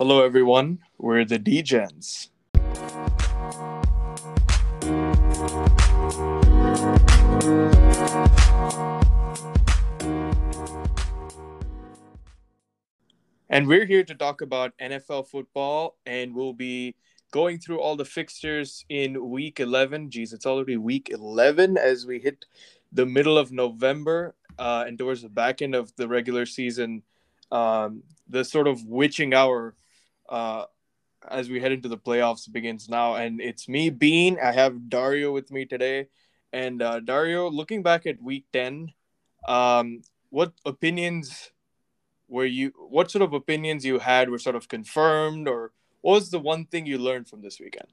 Hello, everyone. We're the D-Gens. And we're here to talk about NFL football, and we'll be going through all the fixtures in Week 11. Geez, it's already Week 11 as we hit the middle of November and towards the back end of the regular season, the sort of witching hour as we head into the playoffs begins now. And it's me, Bean. I have Dario with me today. And Dario, looking back at Week 10, what sort of opinions you had were sort of confirmed, or what was the one thing you learned from this weekend?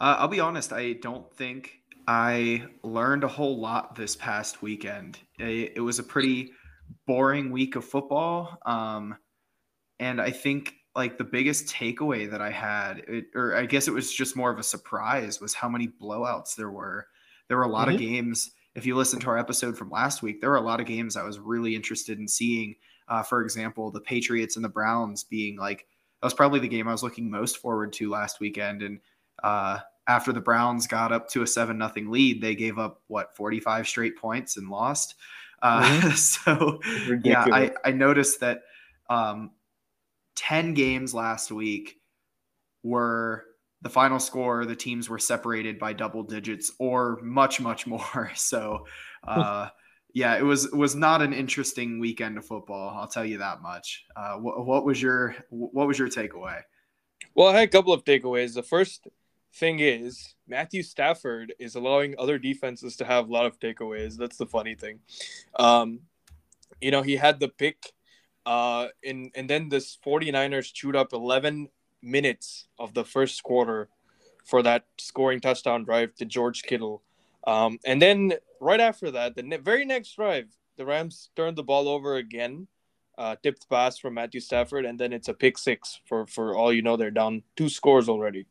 I'll be honest. I don't think I learned a whole lot this past weekend. It was a pretty boring week of football. And I think like the biggest takeaway that I had, or I guess it was just more of a surprise, was how many blowouts there were. There were a lot of games. If you listen to our episode from last week, there were a lot of games I was really interested in seeing. For example, the Patriots and the Browns being like, that was probably the game I was looking most forward to last weekend. And after the Browns got up to a 7-0 lead, they gave up 45 straight points and lost. So yeah, I noticed that 10 games last week were the final score. The teams were separated by double digits or much, much more. So yeah, it was not an interesting weekend of football. I'll tell you that much. What was your takeaway? Well, I had a couple of takeaways. The first thing is Matthew Stafford is allowing other defenses to have a lot of takeaways. That's the funny thing. He had the pick and then this 49ers chewed up 11 minutes of the first quarter for that scoring touchdown drive to George Kittle. And then right after that, the very next drive, the Rams turned the ball over again, tipped pass from Matthew Stafford. And then it's a pick six for all you know, they're down 2 scores already.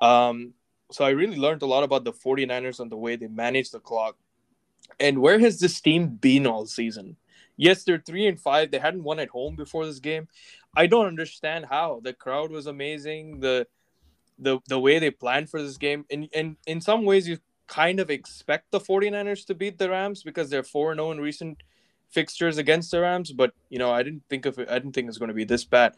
So I really learned a lot about the 49ers and the way they manage the clock. And where has this team been all season? Yes, they're 3-5. They hadn't won at home before this game. I don't understand how. The crowd was amazing. The way they planned for this game. And in some ways, you kind of expect the 49ers to beat the Rams because they're 4-0 in recent fixtures against the Rams. But, I didn't think it was going to be this bad.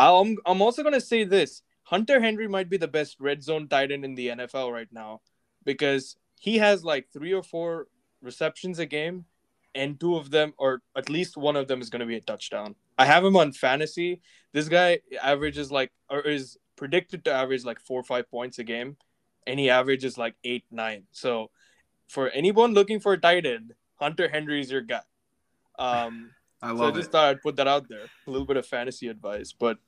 I'm also going to say this. Hunter Henry might be the best red zone tight end in the NFL right now because he has like 3 or 4 receptions a game, and 2 of them, or at least one of them, is going to be a touchdown. I have him on fantasy. This guy is predicted to average like 4 or 5 points a game, and he averages like 8, 9. So for anyone looking for a tight end, Hunter Henry is your guy. I just thought I'd put that out there. A little bit of fantasy advice, but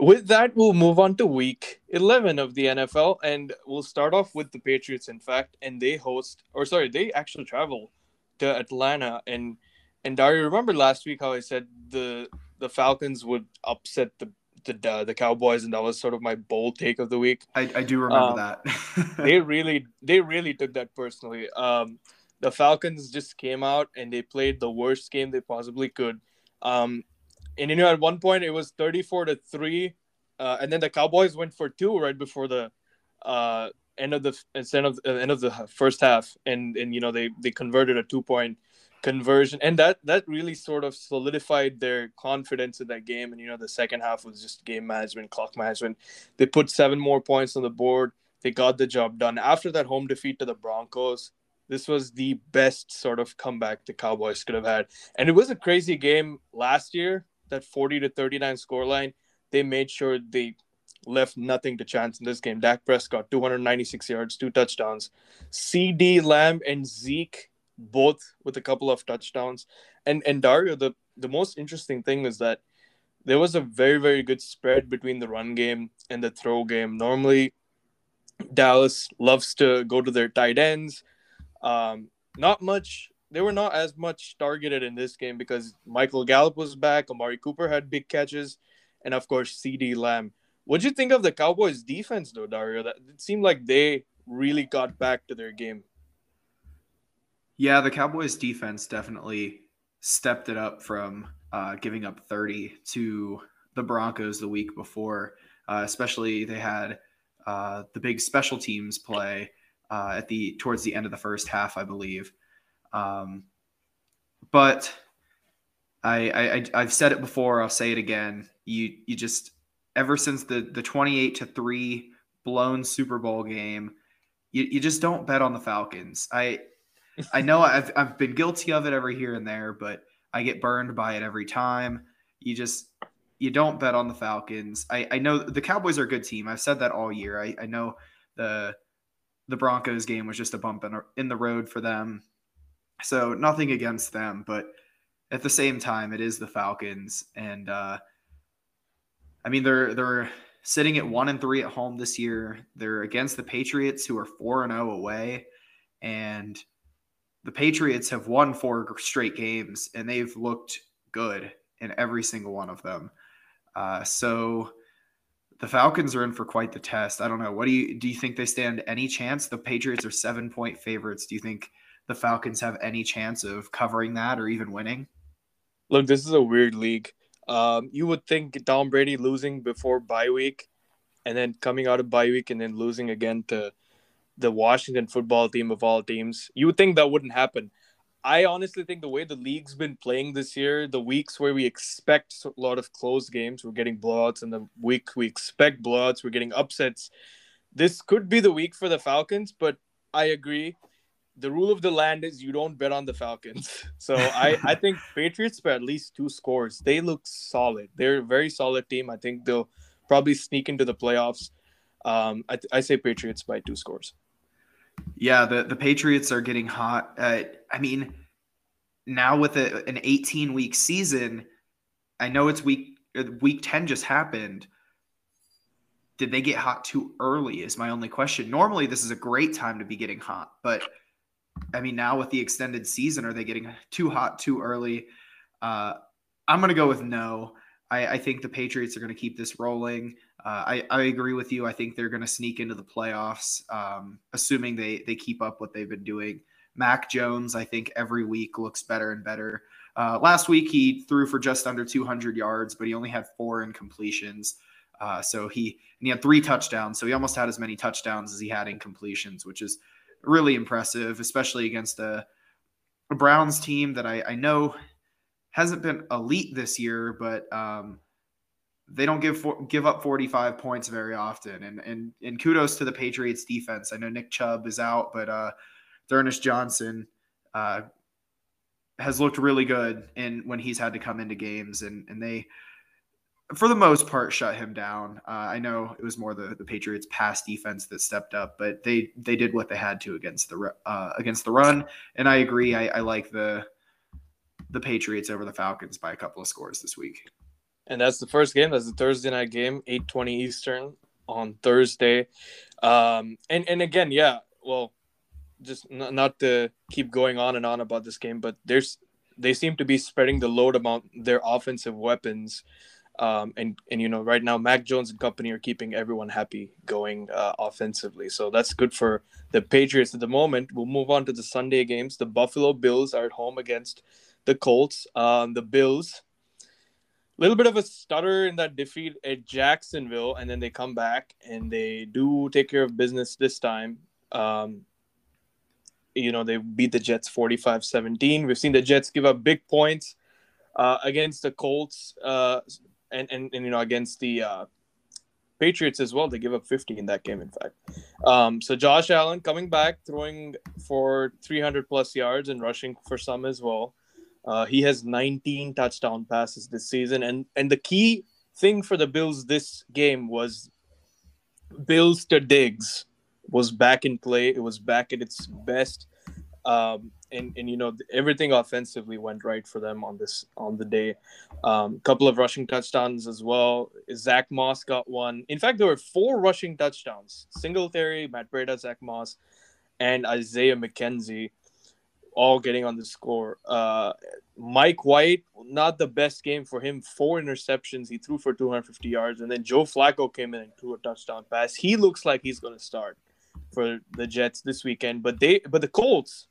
with that, we'll move on to Week 11 of the NFL, and we'll start off with the Patriots, in fact, and they actually travel to Atlanta. And Dario, remember last week how I said the Falcons would upset the Cowboys, and that was sort of my bold take of the week. I do remember that. they really took that personally. The Falcons just came out and they played the worst game they possibly could. And at one point it was 34-3, and then the Cowboys went for 2 right before the end of the first half, and they converted a 2-point conversion, and that really sort of solidified their confidence in that game. And the second half was just game management, clock management. They put 7 more points on the board. They got the job done. After that home defeat to the Broncos, this was the best sort of comeback the Cowboys could have had, and it was a crazy game last year. That 40-39 scoreline, they made sure they left nothing to chance in this game. Dak Prescott, 296 yards, 2 touchdowns. C.D. Lamb and Zeke, both with a couple of touchdowns. And Dario, the most interesting thing is that there was a very, very good spread between the run game and the throw game. Normally, Dallas loves to go to their tight ends. They were not as much targeted in this game because Michael Gallup was back, Amari Cooper had big catches, and of course C.D. Lamb. What did you think of the Cowboys' defense, though, Dario? It seemed like they really got back to their game. Yeah, the Cowboys' defense definitely stepped it up from giving up 30 to the Broncos the week before. Especially they had the big special teams play towards the end of the first half, I believe. But I've said it before. I'll say it again. You just, ever since the 28-3 blown Super Bowl game, you just don't bet on the Falcons. I know I've been guilty of it every here and there, but I get burned by it every time. You don't bet on the Falcons. I know the Cowboys are a good team. I've said that all year. I know the Broncos game was just a bump in the road for them. So nothing against them, but at the same time, it is the Falcons. And I mean, they're sitting at 1-3 at home this year. They're against the Patriots, who are 4-0 away. And the Patriots have won 4 straight games, and they've looked good in every single one of them. So the Falcons are in for quite the test. I don't know. What do you think they stand any chance? The Patriots are 7-point favorites. Do you think the Falcons have any chance of covering that or even winning? Look, this is a weird league. You would think Tom Brady losing before bye week and then coming out of bye week and then losing again to the Washington football team of all teams, you would think that wouldn't happen. I honestly think the way the league's been playing this year, the weeks where we expect a lot of close games, we're getting blowouts, and the week we expect blowouts, we're getting upsets. This could be the week for the Falcons, but I agree. The rule of the land is you don't bet on the Falcons. So I think Patriots by at least 2 scores. They look solid. They're a very solid team. I think they'll probably sneak into the playoffs. I say Patriots by 2 scores. Yeah, the Patriots are getting hot. I mean, now with an 18-week season, I know it's week 10 just happened. Did they get hot too early is my only question. Normally, this is a great time to be getting hot. But, I mean, now with the extended season, are they getting too hot too early? I'm going to go with no. I think the Patriots are going to keep this rolling. I agree with you. I think they're going to sneak into the playoffs, assuming they keep up what they've been doing. Mac Jones, I think every week looks better and better. Last week he threw for just under 200 yards, but he only had 4 incompletions. So he had 3 touchdowns. So he almost had as many touchdowns as he had incompletions, which is really impressive, especially against a Browns team that I know hasn't been elite this year, but they don't give up 45 points very often. And kudos to the Patriots defense. I know Nick Chubb is out, but D'Ernest Johnson has looked really good in when he's had to come into games, and they, for the most part, shut him down. I know it was more the Patriots pass defense that stepped up, but they did what they had to against the run. And I agree. I like the Patriots over the Falcons by a couple of scores this week. And that's the first game. That's the Thursday night game, 8:20 Eastern on Thursday. And again, yeah, well, just not to keep going on and on about this game, but they seem to be spreading the load among their offensive weapons. And you know, right now, Mac Jones and company are keeping everyone happy going offensively. So that's good for the Patriots at the moment. We'll move on to the Sunday games. The Buffalo Bills are at home against the Colts. The Bills, a little bit of a stutter in that defeat at Jacksonville, and then they come back and they do take care of business this time. You know, they beat the Jets 45-17. We've seen the Jets give up big points against the Colts and you know, against the Patriots as well. They give up 50 in that game, in fact. So Josh Allen coming back, throwing for 300-plus yards and rushing for some as well. He has 19 touchdown passes this season. And the key thing for the Bills this game was Bills to Diggs was back in play. It was back at its best. And you know, everything offensively went right for them on the day. Couple of rushing touchdowns as well. Zach Moss got one. In fact, there were 4 rushing touchdowns. Singletary, Matt Breida, Zach Moss, and Isaiah McKenzie all getting on the score. Mike White, not the best game for him. 4 interceptions. He threw for 250 yards. And then Joe Flacco came in and threw a touchdown pass. He looks like he's going to start for the Jets this weekend. But the Colts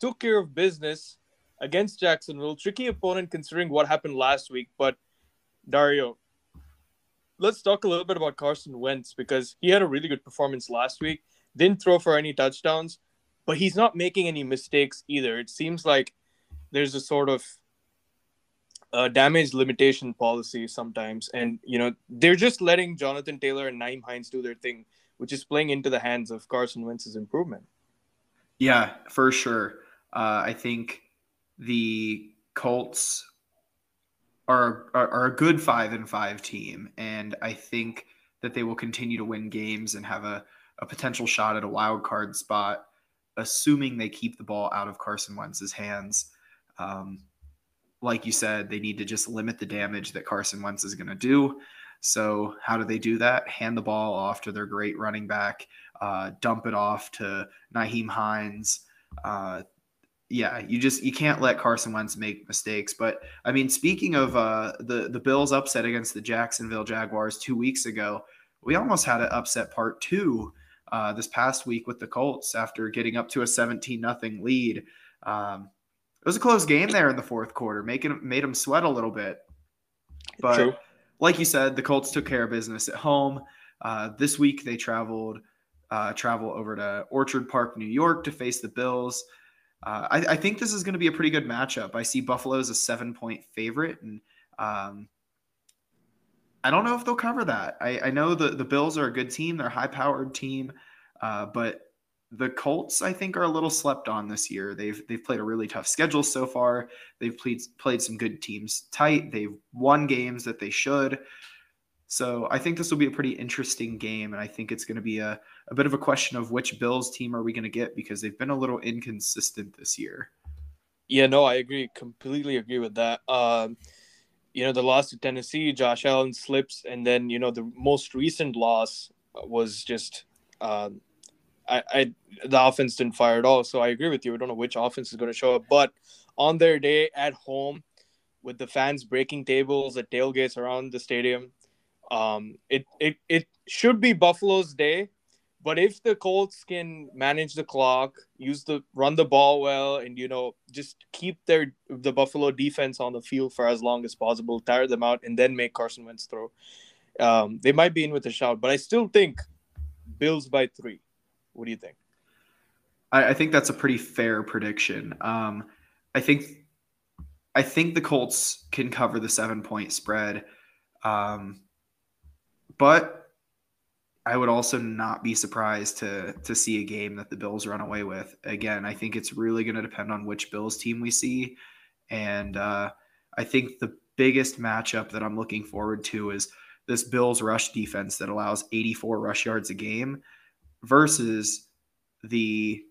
took care of business against Jacksonville. Tricky opponent considering what happened last week. But, Dario, let's talk a little bit about Carson Wentz, because he had a really good performance last week. Didn't throw for any touchdowns, but he's not making any mistakes either. It seems like there's a sort of damage limitation policy sometimes. And, you know, they're just letting Jonathan Taylor and Nyheim Hines do their thing, which is playing into the hands of Carson Wentz's improvement. Yeah, for sure. I think the Colts are a good 5-5 team. And I think that they will continue to win games and have a potential shot at a wild card spot, assuming they keep the ball out of Carson Wentz's hands. Like you said, they need to just limit the damage that Carson Wentz is going to do. So how do they do that? Hand the ball off to their great running back, dump it off to Nyheim Hines. You can't let Carson Wentz make mistakes. But I mean, speaking of the Bills upset against the Jacksonville Jaguars 2 weeks ago, we almost had an upset part two this past week with the Colts after getting up to a 17-0 lead. It was a close game there in the fourth quarter, made them sweat a little bit. But true. Like you said, the Colts took care of business at home. This week they travel over to Orchard Park, New York to face the Bills. I think this is going to be a pretty good matchup. I see Buffalo as a 7-point favorite, and I don't know if they'll cover that. I know the Bills are a good team. They're a high-powered team, but the Colts, I think, are a little slept on this year. They've played a really tough schedule so far. They've played some good teams tight. They've won games that they should. So I think this will be a pretty interesting game, and I think it's going to be a bit of a question of which Bills team are we going to get, because they've been a little inconsistent this year. Yeah, no, I agree. Completely agree with that. You know, the loss to Tennessee, Josh Allen slips, and then, you know, the most recent loss was just the offense didn't fire at all. So I agree with you. We don't know which offense is going to show up. But on their day at home, with the fans breaking tables at tailgates around the stadium, it should be Buffalo's day. But if the Colts can manage the clock, run the ball well, and, you know, just keep the Buffalo defense on the field for as long as possible, tire them out, and then make Carson Wentz throw, they might be in with a shout. But I still think Bills by 3. What do you think? I think that's a pretty fair prediction. I think the Colts can cover the 7-point spread, but I would also not be surprised to see a game that the Bills run away with. Again, I think it's really going to depend on which Bills team we see. And I think the biggest matchup that I'm looking forward to is this Bills rush defense that allows 84 rush yards a game versus the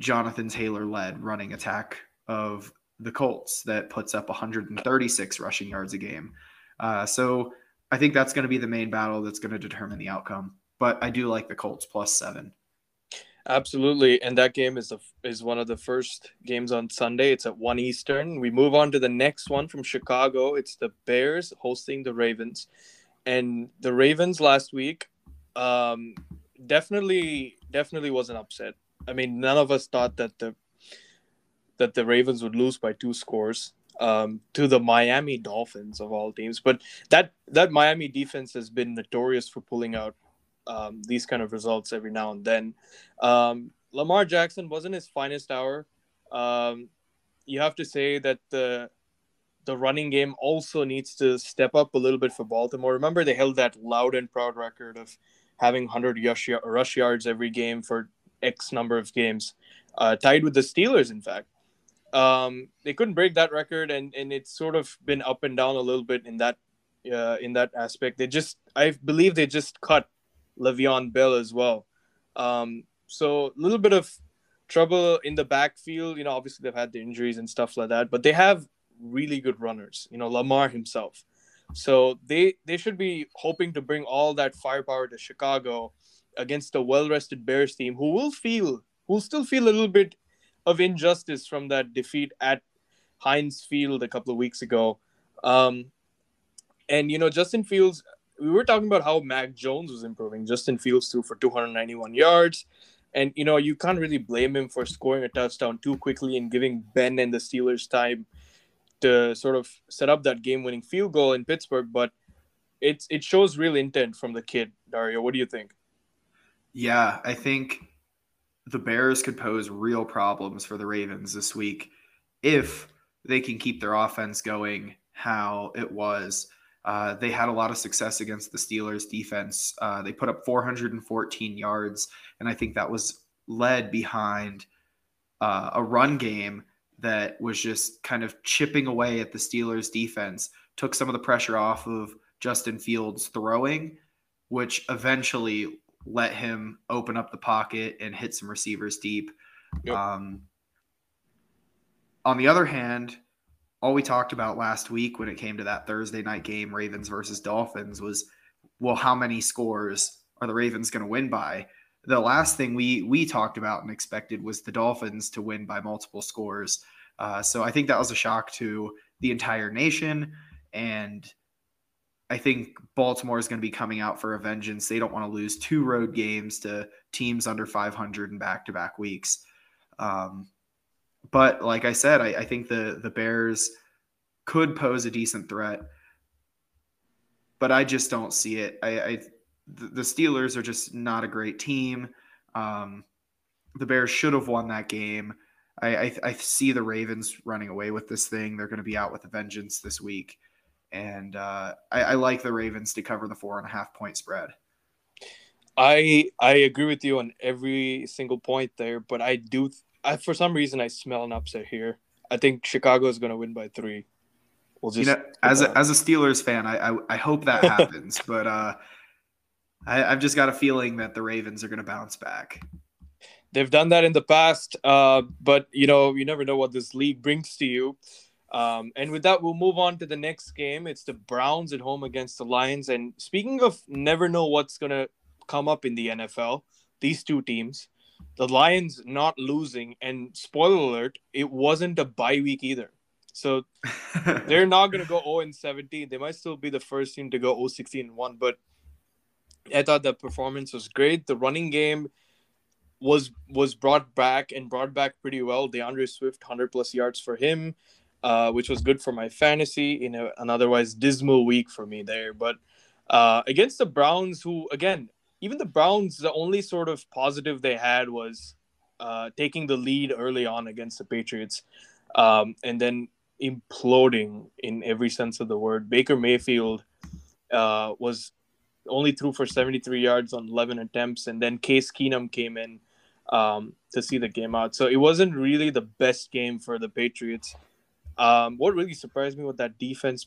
Jonathan Taylor-led running attack of the Colts that puts up 136 rushing yards a game. So I think that's going to be the main battle that's going to determine the outcome. But I do like the Colts +7. Absolutely. And that game is one of the first games on Sunday. It's at 1 Eastern. We move on to the next one from Chicago. It's the Bears hosting the Ravens. And the Ravens last week definitely was an upset. I mean, none of us thought that the Ravens would lose by 2 scores. To the Miami Dolphins of all teams. But that Miami defense has been notorious for pulling out these kind of results every now and then. Lamar Jackson wasn't his finest hour. You have to say that the running game also needs to step up a little bit for Baltimore. Remember, they held that loud and proud record of having 100 rush yards every game for X number of games, tied with the Steelers, in fact. They couldn't break that record, and it's sort of been up and down a little bit in that aspect. I believe they just cut Le'Veon Bell as well. So a little bit of trouble in the backfield. You know, obviously they've had the injuries and stuff like that, but they have really good runners, you know, Lamar himself. So they should be hoping to bring all that firepower to Chicago against a well-rested Bears team who will still feel a little bit of injustice from that defeat at Heinz Field a couple of weeks ago. And, you know, Justin Fields, we were talking about how Mac Jones was improving. Justin Fields threw for 291 yards. And, you know, you can't really blame him for scoring a touchdown too quickly and giving Ben and the Steelers time to sort of set up that game-winning field goal in Pittsburgh. But it shows real intent from the kid, Dario. What do you think? Yeah, I think the Bears could pose real problems for the Ravens this week if they can keep their offense going how it was. They had a lot of success against the Steelers defense. They put up 414 yards, and I think that was led behind a run game that was just kind of chipping away at the Steelers defense, took some of the pressure off of Justin Fields throwing, which eventually let him open up the pocket and hit some receivers deep. Yep. On the other hand, all we talked about last week when it came to that Thursday night game, Ravens versus Dolphins, was, well, how many scores are the Ravens going to win by? The last thing we talked about and expected was the Dolphins to win by multiple scores. So I think that was a shock to the entire nation. And I think Baltimore is going to be coming out for a vengeance. They don't want to lose two road games to teams under 500 in back-to-back weeks. But like I said, I think the Bears could pose a decent threat, but I just don't see it. The Steelers are just not a great team. The Bears should have won that game. I see the Ravens running away with this thing. They're going to be out with a vengeance this week. And I like the Ravens to cover the 4.5-point spread. I agree with you on every single point there, but I do for some reason, I smell an upset here. I think Chicago is going to win by 3. We'll just, as a Steelers fan, I hope that happens, but I've just got a feeling that the Ravens are going to bounce back. They've done that in the past, but you never know what this league brings to you. And with that, we'll move on to the next game. It's the Browns at home against the Lions. And speaking of never know what's going to come up in the NFL, these two teams, the Lions not losing, and spoiler alert, it wasn't a bye week either. So they're not going to go 0-17. They might still be the first team to go 0-16-1, but I thought the performance was great. The running game was brought back pretty well. DeAndre Swift, 100-plus yards for him. Which was good for my fantasy in an otherwise dismal week for me there. But against the Browns, who, again, even the Browns, the only sort of positive they had was taking the lead early on against the Patriots and then imploding in every sense of the word. Baker Mayfield was only threw for 73 yards on 11 attempts, and then Case Keenum came in to see the game out. So it wasn't really the best game for the Patriots. What really surprised me was that defense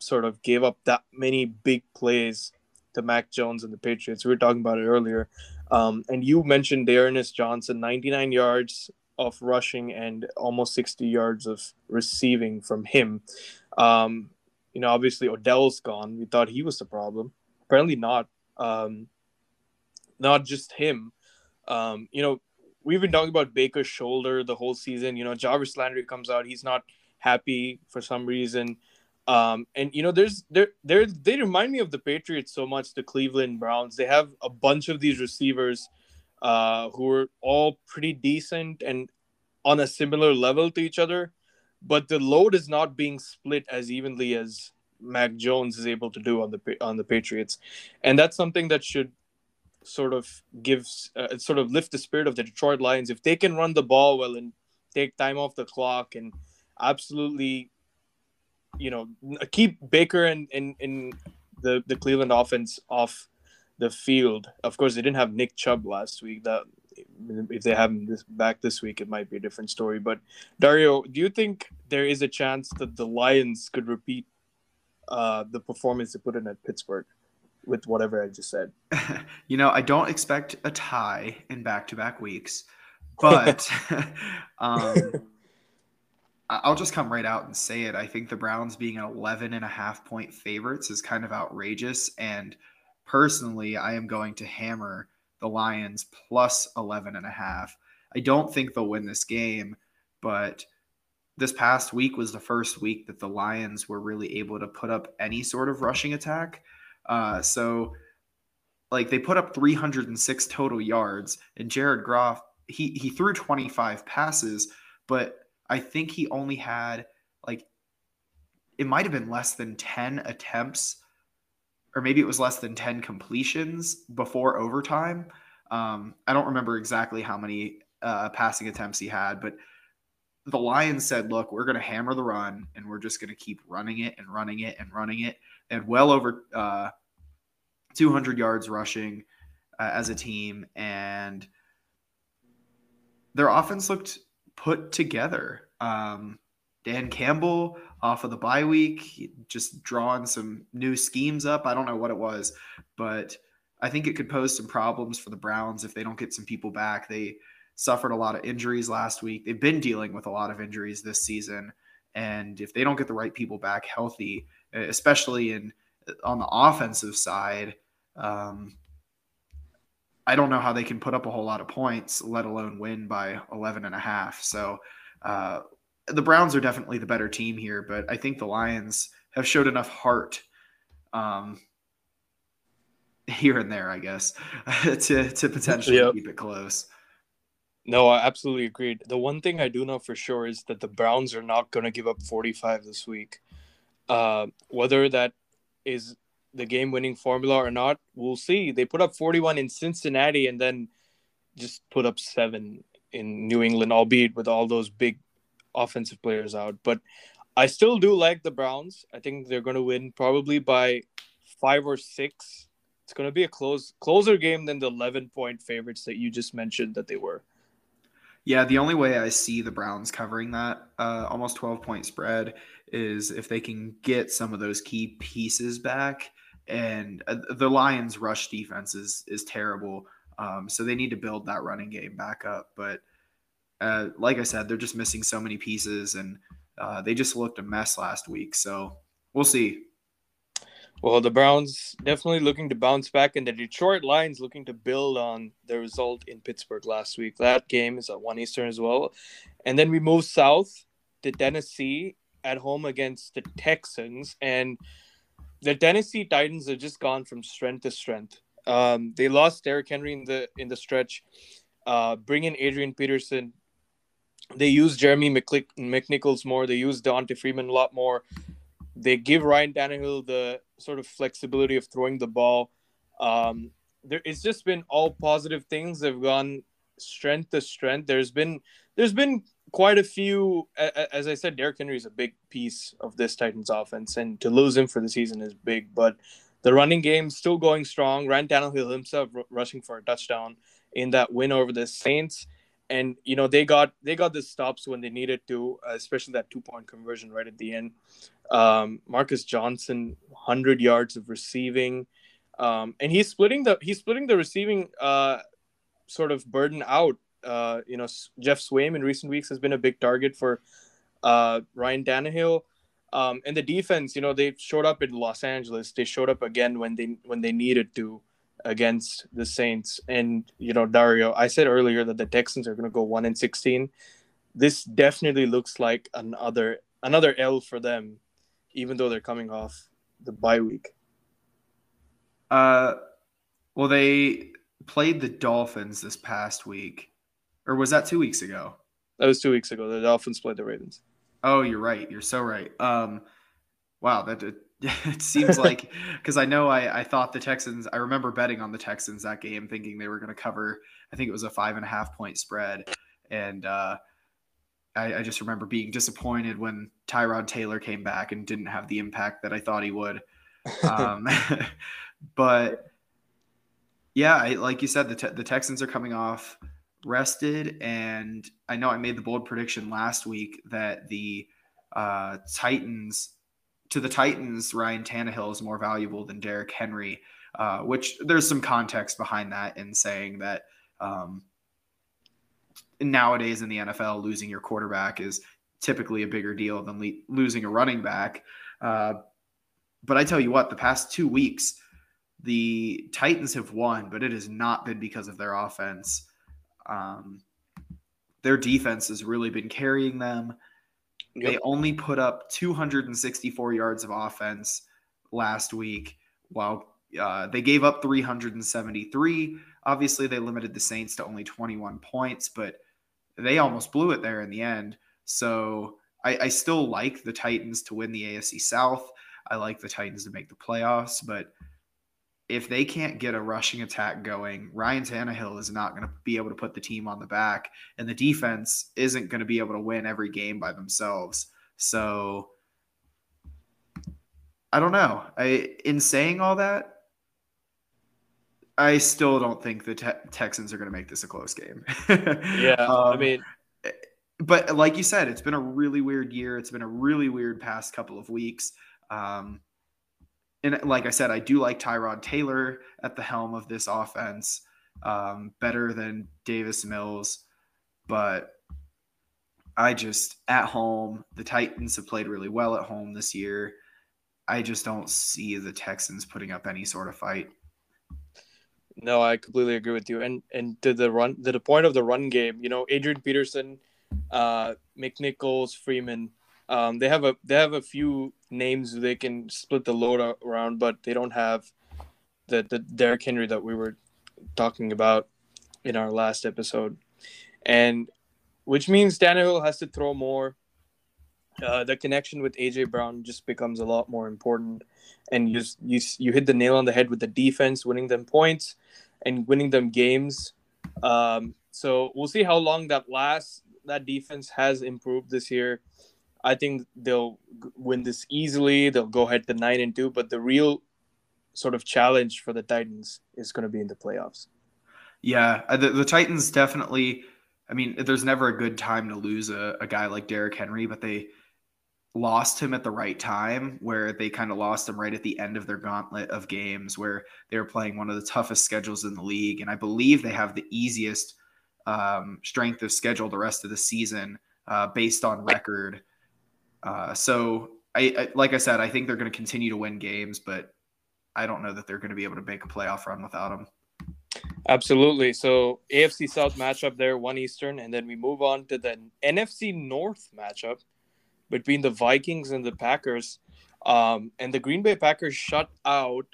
sort of gave up that many big plays to Mac Jones and the Patriots. We were talking about it earlier. And you mentioned D'Ernest Johnson, 99 yards of rushing and almost 60 yards of receiving from him. Obviously Odell's gone. We thought he was the problem. Apparently not. Not just him. We've been talking about Baker's shoulder the whole season. Jarvis Landry comes out. He's not happy for some reason, they remind me of the Patriots so much. The Cleveland Browns, they have a bunch of these receivers who are all pretty decent and on a similar level to each other, but the load is not being split as evenly as Mac Jones is able to do on the Patriots, and that's something that should sort of lift the spirit of the Detroit Lions. If they can run the ball well and take time off the clock and absolutely, keep Baker and the Cleveland offense off the field. Of course, they didn't have Nick Chubb last week. That if they have him back this week, it might be a different story. But Dario, do you think there is a chance that the Lions could repeat the performance they put in at Pittsburgh with whatever I just said? I don't expect a tie in back-to-back weeks, but I'll just come right out and say it. I think the Browns being an 11.5-point favorites is kind of outrageous. And personally, I am going to hammer the Lions plus 11.5. I don't think they'll win this game, but this past week was the first week that the Lions were really able to put up any sort of rushing attack. So like they put up 306 total yards, and Jared Goff, he threw 25 passes, but I think he only had like, it might've been less than 10 attempts, or maybe it was less than 10 completions before overtime. I don't remember exactly how many passing attempts he had, but the Lions said, look, we're going to hammer the run, and we're just going to keep running it and running it and running it. They had well over 200 yards rushing as a team, and their offense looked put together. Dan Campbell off of the bye week, just drawing some new schemes up. I don't know what it was, but I think it could pose some problems for the Browns if they don't get some people back. They suffered a lot of injuries last week. They've been dealing with a lot of injuries this season. And if they don't get the right people back healthy, especially on the offensive side, I don't know how they can put up a whole lot of points, let alone win by 11.5. So the Browns are definitely the better team here, but I think the Lions have showed enough heart here and there, I guess, to potentially keep it close. No, I absolutely agreed. The one thing I do know for sure is that the Browns are not going to give up 45 this week. Whether that is the game-winning formula or not, we'll see. They put up 41 in Cincinnati and then just put up 7 in New England, albeit with all those big offensive players out. But I still do like the Browns. I think they're going to win probably by 5 or 6. It's going to be a closer game than the 11-point favorites that you just mentioned that they were. Yeah, the only way I see the Browns covering that almost 12-point spread is if they can get some of those key pieces back. And the Lions' rush defense is terrible, so they need to build that running game back up. But like I said, they're just missing so many pieces, and they just looked a mess last week. So we'll see. Well, the Browns definitely looking to bounce back, and the Detroit Lions looking to build on their result in Pittsburgh last week. That game is at 1 Eastern as well. And then we move south to Tennessee at home against the Texans. And the Tennessee Titans have just gone from strength to strength. They lost Derrick Henry in the stretch. Bring in Adrian Peterson. They use Jeremy McNichols more. They use Devonta Freeman a lot more. They give Ryan Tannehill the sort of flexibility of throwing the ball. It's just been all positive things. They've gone strength to strength. There's been quite a few. As I said, Derrick Henry is a big piece of this Titans offense, and to lose him for the season is big. But the running game still going strong. Ryan Tannehill himself rushing for a touchdown in that win over the Saints. And, you know, they got the stops when they needed to, especially that 2-point conversion right at the end. Marcus Johnson, 100 yards of receiving. And he's splitting the receiving sort of burden out. You know, Jeff Swaim in recent weeks has been a big target for Ryan Tannehill. And the defense, you know, they showed up in Los Angeles. They showed up again when they needed to against the Saints. And, you know, Dario, I said earlier that the Texans are going to go 1-16. This definitely looks like another L for them, even though they're coming off the bye week. Well, they played the Dolphins this past week, or was that 2 weeks ago? That was 2 weeks ago. The Dolphins played the Ravens. Oh, you're right. You're so right. Wow, that did. It seems like, because I know I thought the Texans, I remember betting on the Texans that game thinking they were going to cover, I think it was a 5.5-point spread. And I just remember being disappointed when Tyrod Taylor came back and didn't have the impact that I thought he would. But yeah, like you said, the Texans are coming off rested. And I know I made the bold prediction last week that to the Titans, Ryan Tannehill is more valuable than Derrick Henry, which there's some context behind that in saying that nowadays in the NFL, losing your quarterback is typically a bigger deal than losing a running back. But I tell you what, the past 2 weeks, the Titans have won, but it has not been because of their offense. Their defense has really been carrying them. They only put up 264 yards of offense last week, while They gave up 373. Obviously, they limited the Saints to only 21 points, but they almost blew it there in the end. So I still like the Titans to win the AFC South. I like the Titans to make the playoffs, but if they can't get a rushing attack going, Ryan Tannehill is not going to be able to put the team on the back, and the defense isn't going to be able to win every game by themselves. So I don't know. In saying all that, I still don't think the Texans are going to make this a close game. Yeah, but like you said, it's been a really weird year. It's been a really weird past couple of weeks. And like I said, I do like Tyrod Taylor at the helm of this offense better than Davis Mills. But I just, at home, the Titans have played really well at home this year. I just don't see the Texans putting up any sort of fight. No, I completely agree with you. And to the point of the run game, you know, Adrian Peterson, McNichols, Freeman, they have a few names they can split the load around, but they don't have the Derrick Henry that we were talking about in our last episode, and which means Tannehill has to throw more. The connection with A.J. Brown just becomes a lot more important, and you hit the nail on the head with the defense, winning them points and winning them games. So we'll see how long that lasts. That defense has improved this year. I think they'll win this easily. They'll go ahead to 9-2, but the real sort of challenge for the Titans is going to be in the playoffs. Yeah, the Titans definitely, I mean, there's never a good time to lose a guy like Derrick Henry, but they lost him at the right time, where they kind of lost him right at the end of their gauntlet of games where they were playing one of the toughest schedules in the league. And I believe they have the easiest strength of schedule the rest of the season based on record. So, like I said, I think they're going to continue to win games, but I don't know that they're going to be able to make a playoff run without them. Absolutely. So, AFC South matchup there, 1 Eastern, and then we move on to the NFC North matchup between the Vikings and the Packers. And the Green Bay Packers shut out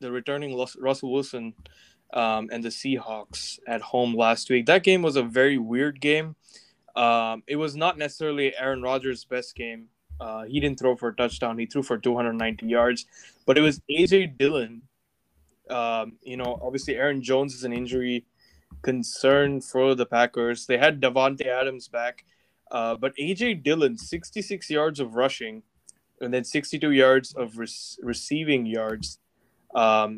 the returning Russell Wilson and the Seahawks at home last week. That game was a very weird game. It was not necessarily Aaron Rodgers' best game. He didn't throw for a touchdown. He threw for 290 yards. But it was A.J. Dillon. Obviously Aaron Jones is an injury concern for the Packers. They had Davante Adams back. But A.J. Dillon, 66 yards of rushing and then 62 yards of receiving yards. It's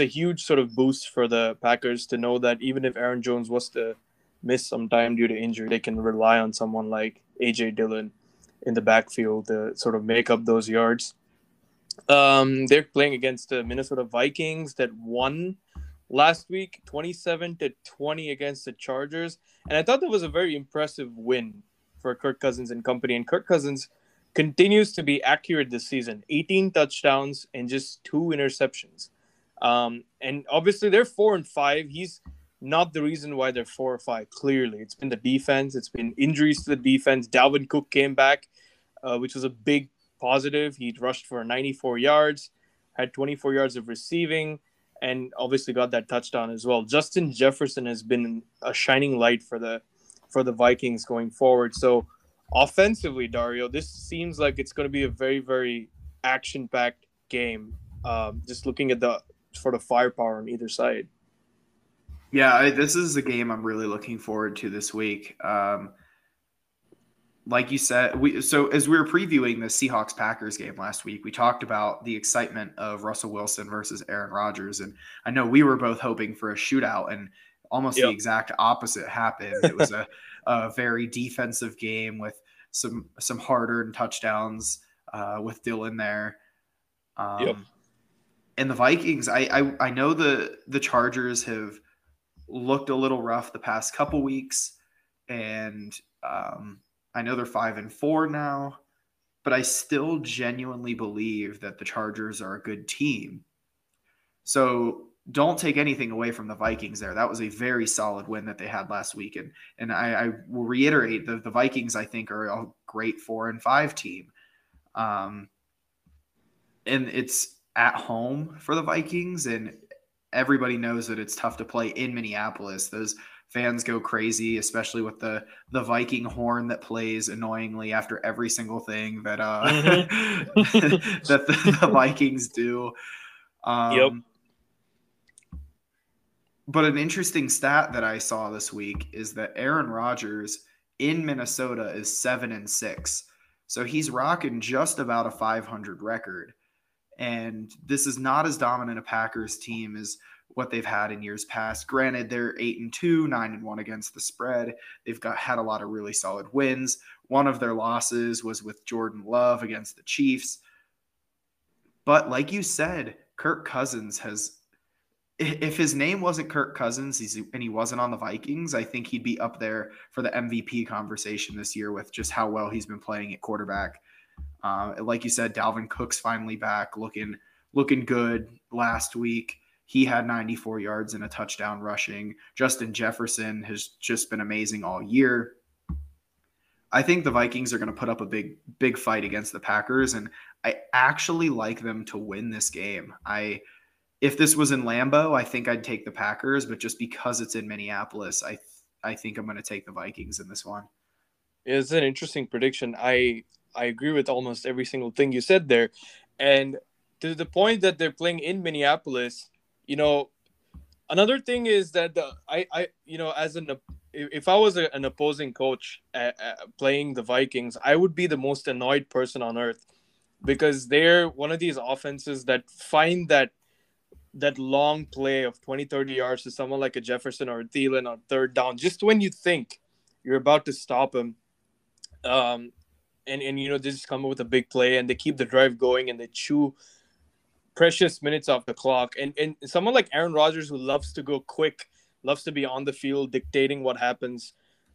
a huge sort of boost for the Packers to know that even if Aaron Jones was to miss some time due to injury, they can rely on someone like A.J. Dillon in the backfield to sort of make up those yards. They're playing against the Minnesota Vikings that won last week, 27-20 against the Chargers. And I thought that was a very impressive win for Kirk Cousins and company. And Kirk Cousins continues to be accurate this season, 18 touchdowns and just 2 interceptions. And obviously they're 4-5. He's not the reason why they're 4-5. Clearly, it's been the defense. It's been injuries to the defense. Dalvin Cook came back, which was a big positive. He rushed for 94 yards, had 24 yards of receiving, and obviously got that touchdown as well. Justin Jefferson has been a shining light for the Vikings going forward. So offensively, Dario, this seems like it's going to be a very, very action-packed game. Just looking at the sort of firepower on either side. Yeah, this is a game I'm really looking forward to this week. Like you said, as we were previewing the Seahawks-Packers game last week, we talked about the excitement of Russell Wilson versus Aaron Rodgers, and I know we were both hoping for a shootout, and almost the exact opposite happened. It was a very defensive game with some hard-earned touchdowns with Dillon there. And the Vikings, I know the Chargers have looked a little rough the past couple weeks, and I know they're 5-4 now, but I still genuinely believe that the Chargers are a good team. So don't take anything away from the Vikings there. That was a very solid win that they had last week, and I will reiterate the Vikings I think are a great 4-5 team. and it's at home for the Vikings, and everybody knows that it's tough to play in Minneapolis. Those fans go crazy, especially with the Viking horn that plays annoyingly after every single thing that that the Vikings do. But an interesting stat that I saw this week is that Aaron Rodgers in Minnesota is 7-6. So he's rocking just about a .500 record. And this is not as dominant a Packers team as what they've had in years past. Granted, they're 8-2, 9-1 against the spread. They've had a lot of really solid wins. One of their losses was with Jordan Love against the Chiefs. But like you said, Kirk Cousins has... If his name wasn't Kirk Cousins and he wasn't on the Vikings, I think he'd be up there for the MVP conversation this year with just how well he's been playing at quarterback. Like you said, Dalvin Cook's finally back, looking good. Last week, he had 94 yards and a touchdown rushing. Justin Jefferson has just been amazing all year. I think the Vikings are going to put up a big fight against the Packers, and I actually like them to win this game. If this was in Lambeau, I think I'd take the Packers, but just because it's in Minneapolis, I think I'm going to take the Vikings in this one. It's an interesting prediction. I agree with almost every single thing you said there. And to the point that they're playing in Minneapolis, you know, another thing is that if I was an opposing coach playing the Vikings, I would be the most annoyed person on earth, because they're one of these offenses that find that long play of 20, 30 yards to someone like a Jefferson or a Thielen on third down, just when you think you're about to stop him. They just come up with a big play, and they keep the drive going, and they chew precious minutes off the clock. And someone like Aaron Rodgers, who loves to go quick, loves to be on the field dictating what happens.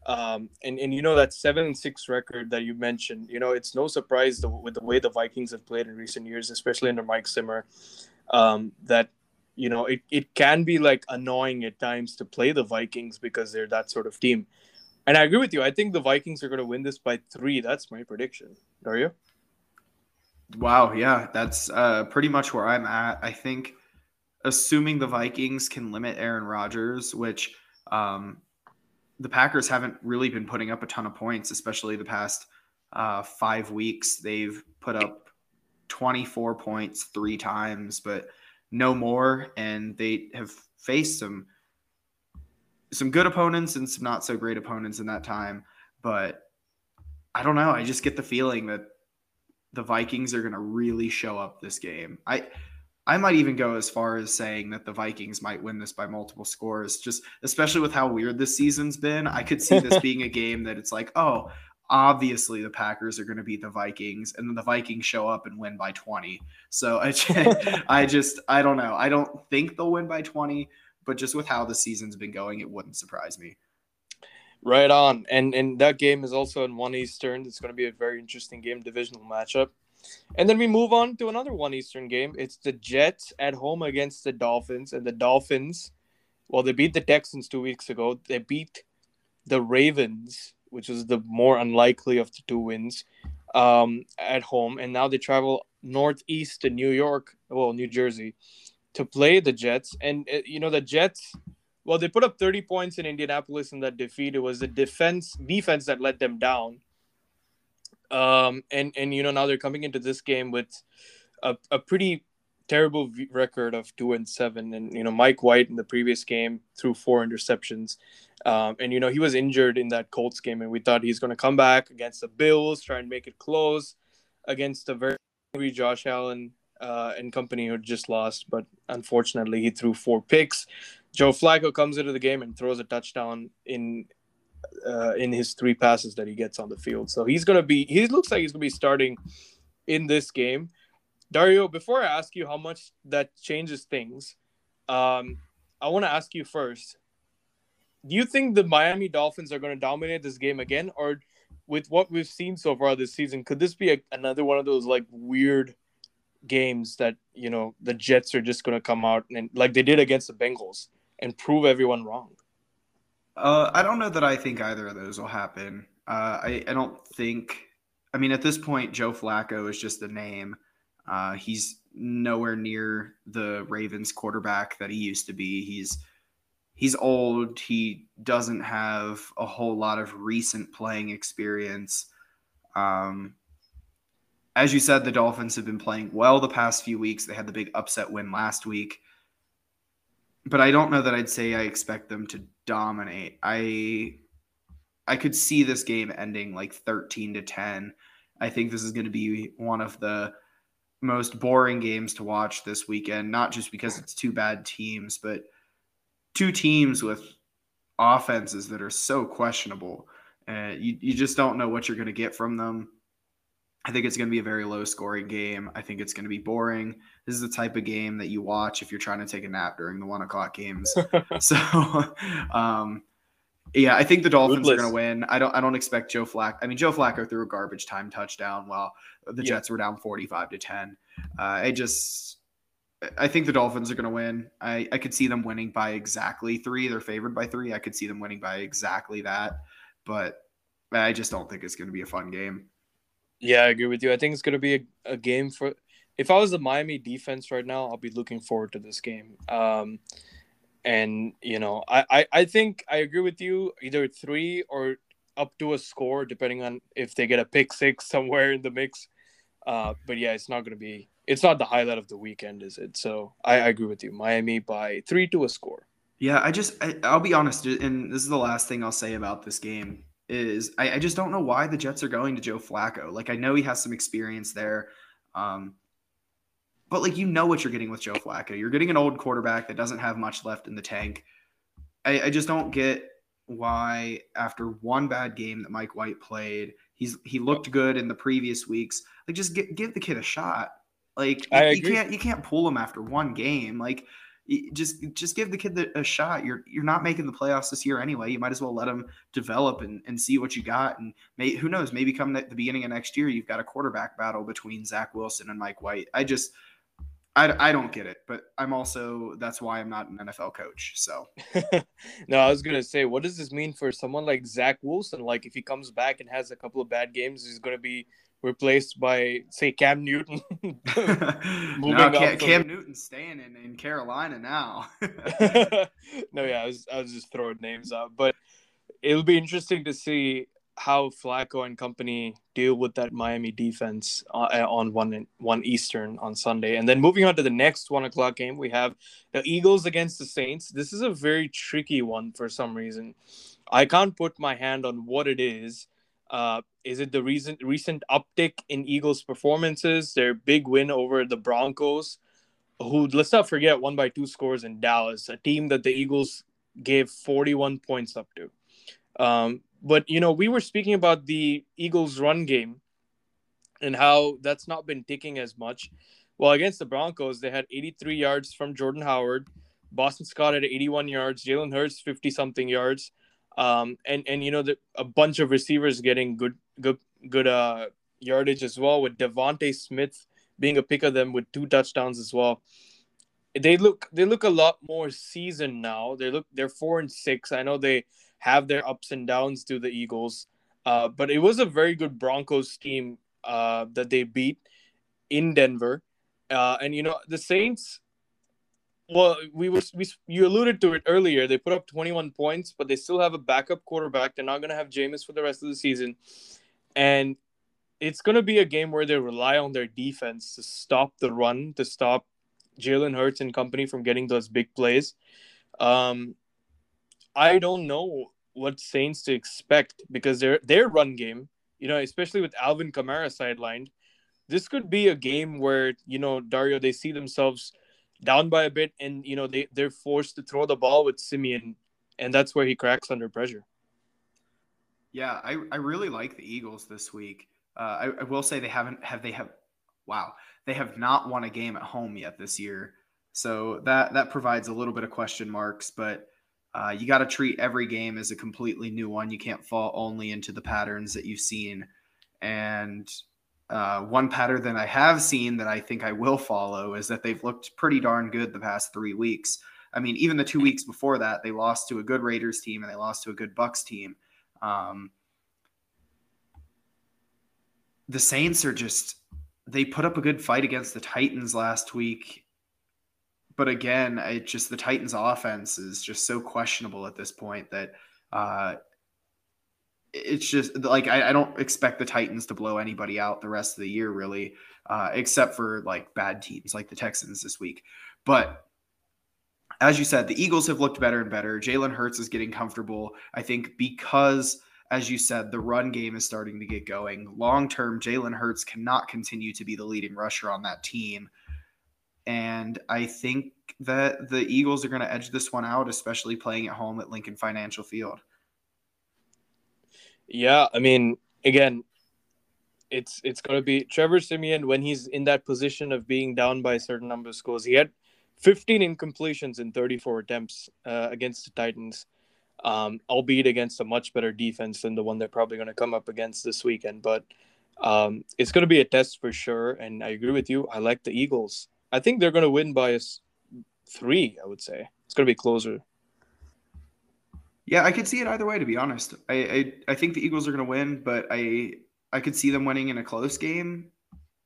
That 7-6 record that you mentioned, you know, it's no surprise with the way the Vikings have played in recent years, especially under Mike Zimmer, that, you know, it can be like annoying at times to play the Vikings because they're that sort of team. And I agree with you. I think the Vikings are going to win this by 3. That's my prediction. Are you? Wow. Yeah, that's pretty much where I'm at. I think assuming the Vikings can limit Aaron Rodgers, which the Packers haven't really been putting up a ton of points, especially the past 5 weeks. They've put up 24 points 3 times, but no more. And they have faced some good opponents and some not so great opponents in that time. But I don't know. I just get the feeling that the Vikings are going to really show up this game. I might even go as far as saying that the Vikings might win this by multiple scores, just especially with how weird this season's been. I could see this being a game that it's like, oh, obviously the Packers are going to beat the Vikings, and then the Vikings show up and win by 20. So I don't know. I don't think they'll win by 20, but just with how the season's been going, it wouldn't surprise me. Right on. And that game is also in 1 Eastern. It's going to be a very interesting game, divisional matchup. And then we move on to another 1 Eastern game. It's the Jets at home against the Dolphins. And the Dolphins, well, they beat the Texans 2 weeks ago. They beat the Ravens, which was the more unlikely of the 2 wins, at home. And now they travel northeast to New Jersey, to play the Jets. And, you know, the Jets, well, they put up 30 points in Indianapolis in that defeat. It was the defense that let them down. Now they're coming into this game with a pretty terrible record of 2-7. And, you know, Mike White in the previous game threw 4 interceptions. He was injured in that Colts game, and we thought he's going to come back against the Bills, try and make it close against the very angry Josh Allen and company, who just lost. But unfortunately, he threw 4 picks. Joe Flacco comes into the game and throws a touchdown in his 3 passes that he gets on the field. So he looks like he's going to be starting in this game. Dario, before I ask you how much that changes things, I want to ask you first, do you think the Miami Dolphins are going to dominate this game again? Or with what we've seen so far this season, could this be another one of those like weird games that, you know, the Jets are just going to come out and like they did against the Bengals and prove everyone wrong? I don't know that I think either of those will happen. I don't think – I mean, at this point, Joe Flacco is just a name. He's nowhere near the Ravens quarterback that he used to be. He's old. He doesn't have a whole lot of recent playing experience. As you said, the Dolphins have been playing well the past few weeks. They had the big upset win last week. But I don't know that I'd say I expect them to dominate. I could see this game ending like 13-10. I think this is going to be one of the most boring games to watch this weekend, not just because it's two bad teams, but two teams with offenses that are so questionable. You just don't know what you're going to get from them. I think it's going to be a very low-scoring game. I think it's going to be boring. This is the type of game that you watch if you're trying to take a nap during the 1 o'clock games. So, yeah, I think the Dolphins are going to win. I don't expect Joe Flacco. I mean, Joe Flacco threw a garbage time touchdown while the Jets were down 45-10. I think the Dolphins are going to win. I could see them winning by exactly 3. They're favored by 3. I could see them winning by exactly that. But I just don't think it's going to be a fun game. Yeah, I agree with you. I think it's going to be a game for – if I was the Miami defense right now, I'll be looking forward to this game. And, you know, I think I agree with you, either 3 or up to a score, depending on if they get a pick six somewhere in the mix. But, yeah, it's not going to be – it's not the highlight of the weekend, is it? So, I agree with you. Miami by 3 to a score. Yeah, I'll be honest, and this is the last thing I'll say about this game. I just don't know why the Jets are going to Joe Flacco. Like, I know he has some experience there. But, like, you know what you're getting with Joe Flacco. You're getting an old quarterback that doesn't have much left in the tank. I just don't get why, after one bad game that Mike White played, he looked good in the previous weeks. Like, just give the kid a shot. Like, you can't pull him after one game. Like, just give the kid a shot. You're not making the playoffs this year anyway. You might as well let him develop and see what you got. And who knows, maybe come the beginning of next year, you've got a quarterback battle between Zach Wilson and Mike White. I don't get it, but I'm also, that's why I'm not an NFL coach. So no, I was going to say, what does this mean for someone like Zach Wilson? Like, if he comes back and has a couple of bad games, he's going to be replaced by, say, Cam Newton. Cam Newton's staying in Carolina now. No, yeah, I was just throwing names out. But it'll be interesting to see how Flacco and company deal with that Miami defense on 1 Eastern on Sunday. And then moving on to the next 1 o'clock game, we have the Eagles against the Saints. This is a very tricky one for some reason. I can't put my hand on what it is. Is it the recent uptick in Eagles' performances, their big win over the Broncos, who, let's not forget, won by 2 scores in Dallas, a team that the Eagles gave 41 points up to? But, you know, we were speaking about the Eagles' run game and how that's not been ticking as much. Well, against the Broncos, they had 83 yards from Jordan Howard. Boston Scott had 81 yards. Jalen Hurts, 50-something yards. And you know, a bunch of receivers getting good yardage as well, with Devontae Smith being a pick of them with 2 touchdowns as well. They look a lot more seasoned now. They're 4-6. I know they have their ups and downs to the Eagles, but it was a very good Broncos team that they beat in Denver, and you know, the Saints. Well, you alluded to it earlier. They put up 21 points, but they still have a backup quarterback. They're not going to have Jameis for the rest of the season. And it's going to be a game where they rely on their defense to stop the run, to stop Jalen Hurts and company from getting those big plays. I don't know what Saints to expect, because their run game, you know, especially with Alvin Kamara sidelined, this could be a game where, you know, Dario, they see themselves – down by a bit, and you know they're forced to throw the ball with Simeon, and that's where he cracks under pressure. Yeah, I really like the Eagles this week. I will say they have not won a game at home yet this year, so that provides a little bit of question marks. But you got to treat every game as a completely new one. You can't fall only into the patterns that you've seen, and. One pattern that I have seen that I think I will follow is that they've looked pretty darn good the past 3 weeks. I mean, even the 2 weeks before that, they lost to a good Raiders team and they lost to a good Bucks team. The Saints are just – they put up a good fight against the Titans last week. But again, it just, the Titans offense is just so questionable at this point that it's just like, I don't expect the Titans to blow anybody out the rest of the year, really, except for like bad teams like the Texans this week. But as you said, the Eagles have looked better and better. Jalen Hurts is getting comfortable, I think, because, as you said, the run game is starting to get going. Long-term, Jalen Hurts cannot continue to be the leading rusher on that team. And I think that the Eagles are going to edge this one out, especially playing at home at Lincoln Financial Field. Yeah, I mean, again, it's going to be Trevor Siemian when he's in that position of being down by a certain number of scores. He had 15 incompletions in 34 attempts against the Titans, albeit against a much better defense than the one they're probably going to come up against this weekend. But it's going to be a test for sure, and I agree with you. I like the Eagles. I think they're going to win by 3, I would say. It's going to be closer. Yeah, I could see it either way, to be honest. I think the Eagles are going to win, but I could see them winning in a close game,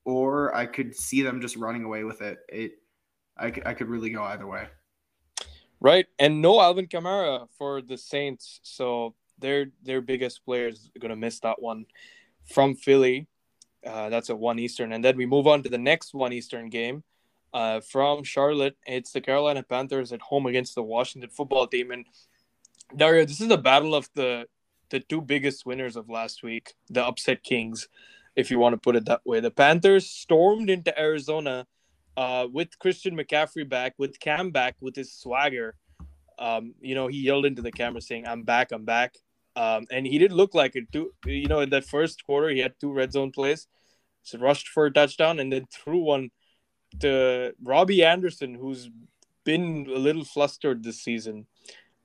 or I could see them just running away with it. I could really go either way. Right, and no Alvin Kamara for the Saints, so their biggest player is going to miss that one from Philly. That's at 1 Eastern. And then we move on to the next 1 Eastern game from Charlotte. It's the Carolina Panthers at home against the Washington football team. And, Dario, this is the battle of the two biggest winners of last week, the upset kings, if you want to put it that way. The Panthers stormed into Arizona with Christian McCaffrey back, with Cam back, with his swagger. He yelled into the camera saying, "I'm back, I'm back." And he did look like it too. You know, in that first quarter, he had 2 red zone plays. So rushed for a touchdown and then threw one to Robbie Anderson, who's been a little flustered this season.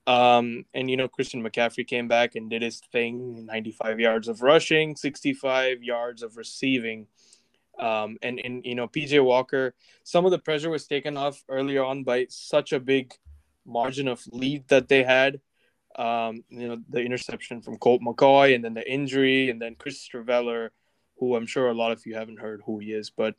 Christian McCaffrey came back and did his thing. 95 yards of rushing, 65 yards of receiving. PJ Walker, some of the pressure was taken off earlier on by such a big margin of lead that they had. The interception from Colt McCoy and then the injury and then Chris Streveler, who I'm sure a lot of you haven't heard who he is. But,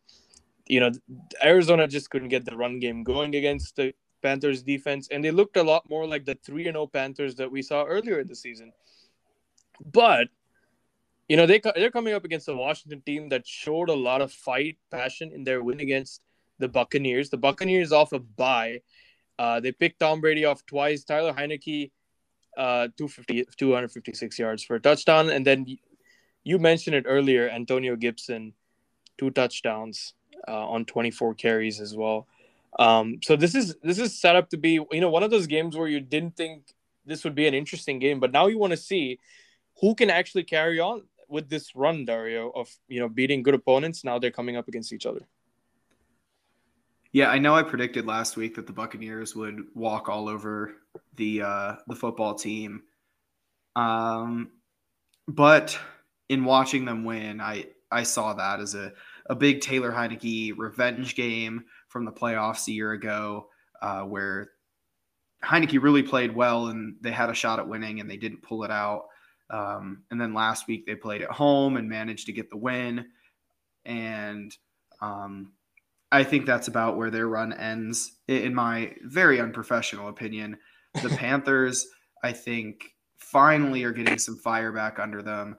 Arizona just couldn't get the run game going against the Panthers defense. And they looked a lot more like the 3-0 Panthers that we saw earlier in the season. But, they're coming up against a Washington team that showed a lot of fight, passion in their win against the Buccaneers. The Buccaneers off a bye. They picked Tom Brady off twice. Tyler Heineke, 256 yards for a touchdown. And then you mentioned it earlier, Antonio Gibson, 2 touchdowns on 24 carries as well. So this is set up to be, one of those games where you didn't think this would be an interesting game, but now you want to see who can actually carry on with this run, Dario, of, beating good opponents. Now they're coming up against each other. Yeah, I know I predicted last week that the Buccaneers would walk all over the football team. But in watching them win, I saw that as a big Taylor Heineke revenge game from the playoffs a year ago, where Heineke really played well and they had a shot at winning and they didn't pull it out. And then last week they played at home and managed to get the win. And I think that's about where their run ends, in my very unprofessional opinion. The Panthers, I think, finally are getting some fire back under them.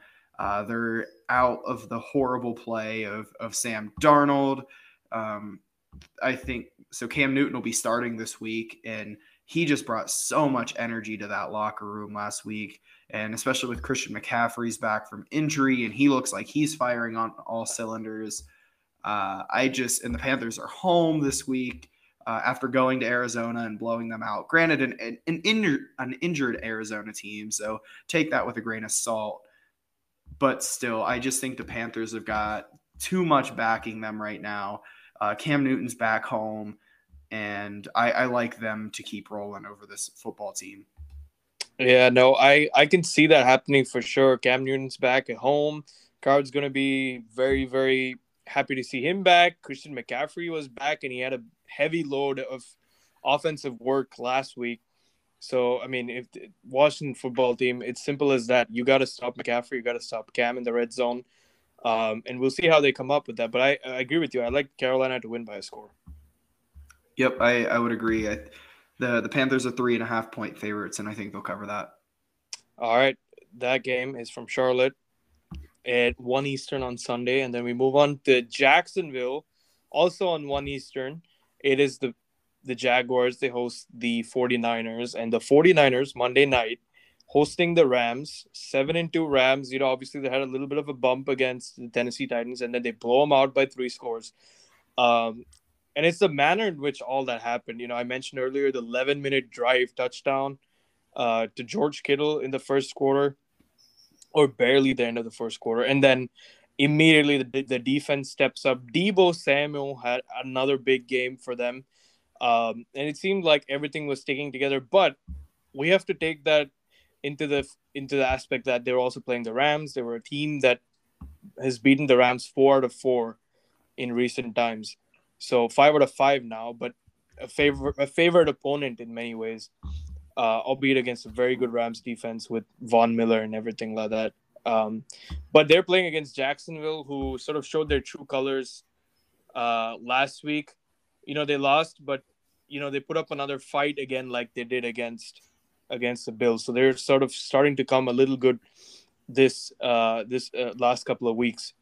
They're out of the horrible play of Sam Darnold. I think so. Cam Newton will be starting this week, and he just brought so much energy to that locker room last week. And especially with Christian McCaffrey's back from injury, and he looks like he's firing on all cylinders. And the Panthers are home this week after going to Arizona and blowing them out. Granted, an injured Arizona team, so take that with a grain of salt. But still, I just think the Panthers have got too much backing them right now. Cam Newton's back home, and I like them to keep rolling over this football team. Yeah, no, I can see that happening for sure. Cam Newton's back at home. Card's going to be very, very happy to see him back. Christian McCaffrey was back, and he had a heavy load of offensive work last week. So, I mean, if the Washington football team, it's simple as that. You got to stop McCaffrey. You got to stop Cam in the red zone. And we'll see how they come up with that. But I agree with you. I like Carolina to win by a score. Yep, I would agree. The Panthers are 3.5-point favorites, and I think they'll cover that. All right. That game is from Charlotte at 1 Eastern on Sunday. And then we move on to Jacksonville, also on 1 Eastern. It is the Jaguars. They host the 49ers. And the 49ers, Monday night, hosting the Rams, 7-2 Rams. You know, obviously they had a little bit of a bump against the Tennessee Titans, and then they blow them out by 3 scores. And it's the manner in which all that happened. You know, I mentioned earlier the 11-minute drive touchdown to George Kittle in the first quarter, or barely the end of the first quarter. And then immediately the defense steps up. Deebo Samuel had another big game for them. And it seemed like everything was sticking together. But we have to take that into the aspect that they were also playing the Rams. They were a team that has beaten the Rams 4 out of 4 in recent times. So 5 out of 5 now, but a favorite opponent in many ways, albeit against a very good Rams defense with Von Miller and everything like that. But they're playing against Jacksonville, who sort of showed their true colors last week. You know, they lost, but, you know, they put up another fight again like they did against the Bills. So they're sort of starting to come a little good this last couple of weeks.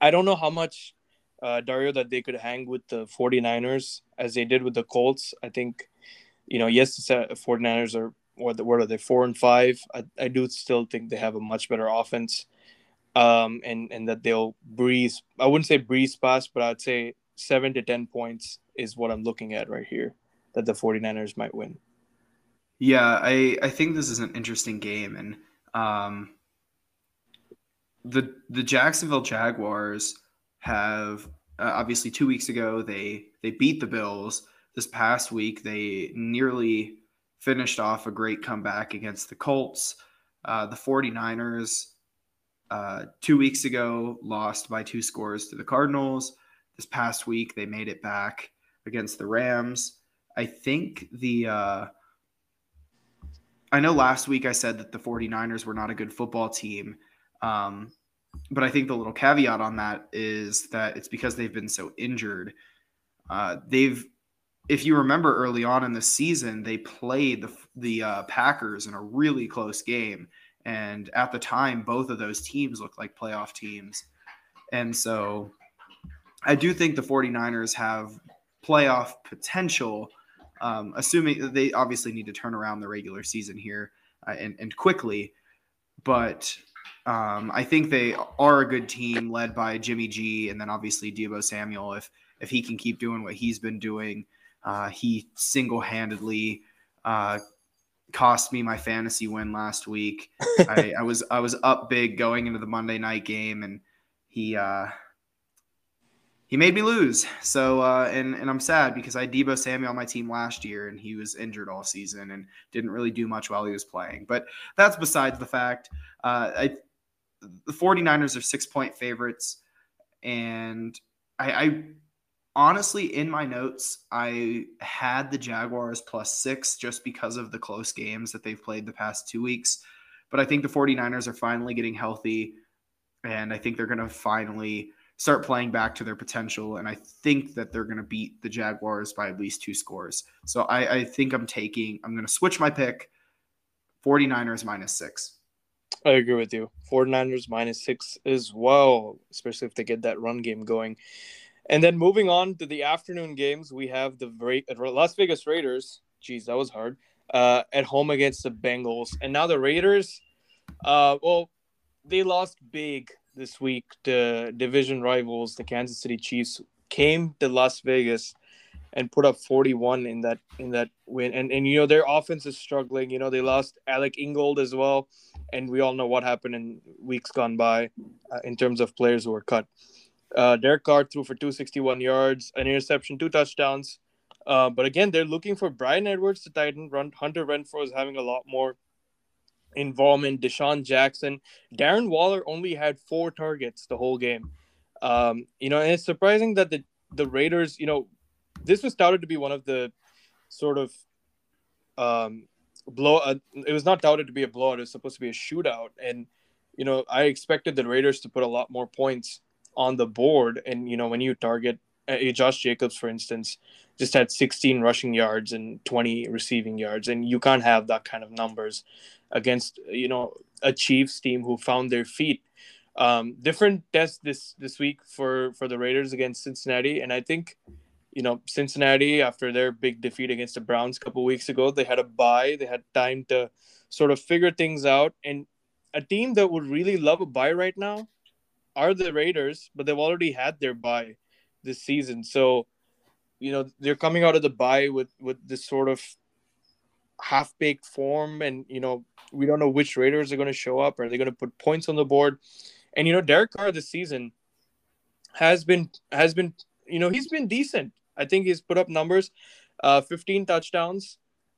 I don't know how much, Dario, that they could hang with the 49ers as they did with the Colts. I think, you know, yes, the 49ers are, what are they, 4-5? I do still think they have a much better offense, and that they'll breeze. I wouldn't say breeze past, but I'd say 7 to 10 points is what I'm looking at right here, that the 49ers might win. Yeah, I think this is an interesting game, and the Jacksonville Jaguars have obviously 2 weeks ago they beat the Bills. This past week they nearly finished off a great comeback against the Colts. The 49ers 2 weeks ago lost by 2 scores to the Cardinals. This past week they made it back against the Rams. I think I know last week I said that the 49ers were not a good football team, but I think the little caveat on that is that it's because they've been so injured. If you remember early on in the season, they played the Packers in a really close game, and at the time, both of those teams looked like playoff teams. And so I do think the 49ers have playoff potential, assuming that they obviously need to turn around the regular season here and quickly. But I think they are a good team led by Jimmy G, and then obviously Deebo Samuel. If he can keep doing what he's been doing, he single-handedly cost me my fantasy win last week. I was up big going into the Monday night game, and he made me lose. So, and I'm sad because I had Deebo Samuel on my team last year, and he was injured all season and didn't really do much while he was playing. But that's besides the fact. The 49ers are 6-point favorites, and I honestly, in my notes, I had the Jaguars +6 just because of the close games that they've played the past 2 weeks. But I think the 49ers are finally getting healthy, and I think they're going to finally start playing back to their potential. And I think that they're going to beat the Jaguars by at least 2 scores. So I think I'm going to switch my pick, 49ers -6. I agree with you. 49ers -6 as well, especially if they get that run game going. And then moving on to the afternoon games, we have the Las Vegas Raiders. Jeez, that was hard. At home against the Bengals. And now the Raiders, they lost big this week. The division rivals, the Kansas City Chiefs, came to Las Vegas and put up 41 in that win. And you know, their offense is struggling. You know, they lost Alec Ingold as well. And we all know what happened in weeks gone by in terms of players who were cut. Derek Carr threw for 261 yards, an interception, 2 touchdowns. But again, they're looking for Bryan Edwards, the Titan. Hunter Renfrow is having a lot more involvement. Deshaun Jackson. Darren Waller only had 4 targets the whole game. You know, and it's surprising that the Raiders, you know, this was touted to be one of the sort of it was not touted to be a blowout. It was supposed to be a shootout. And you know, I expected the Raiders to put a lot more points on the board. And, you know, when you target Josh Jacobs, for instance, just had 16 rushing yards and 20 receiving yards. And you can't have that kind of numbers against, you know, a Chiefs team who found their feet. Different test this week for the Raiders against Cincinnati. And I think, you know, Cincinnati, after their big defeat against the Browns a couple weeks ago, they had a bye. They had time to sort of figure things out. And a team that would really love a bye right now are the Raiders, but they've already had their bye this season. So, you know, they're coming out of the bye with this sort of half-baked form. And, you know, we don't know which Raiders are going to show up. Are they going to put points on the board? And, you know, Derek Carr this season has been, you know, he's been decent. I think he's put up numbers, 15 touchdowns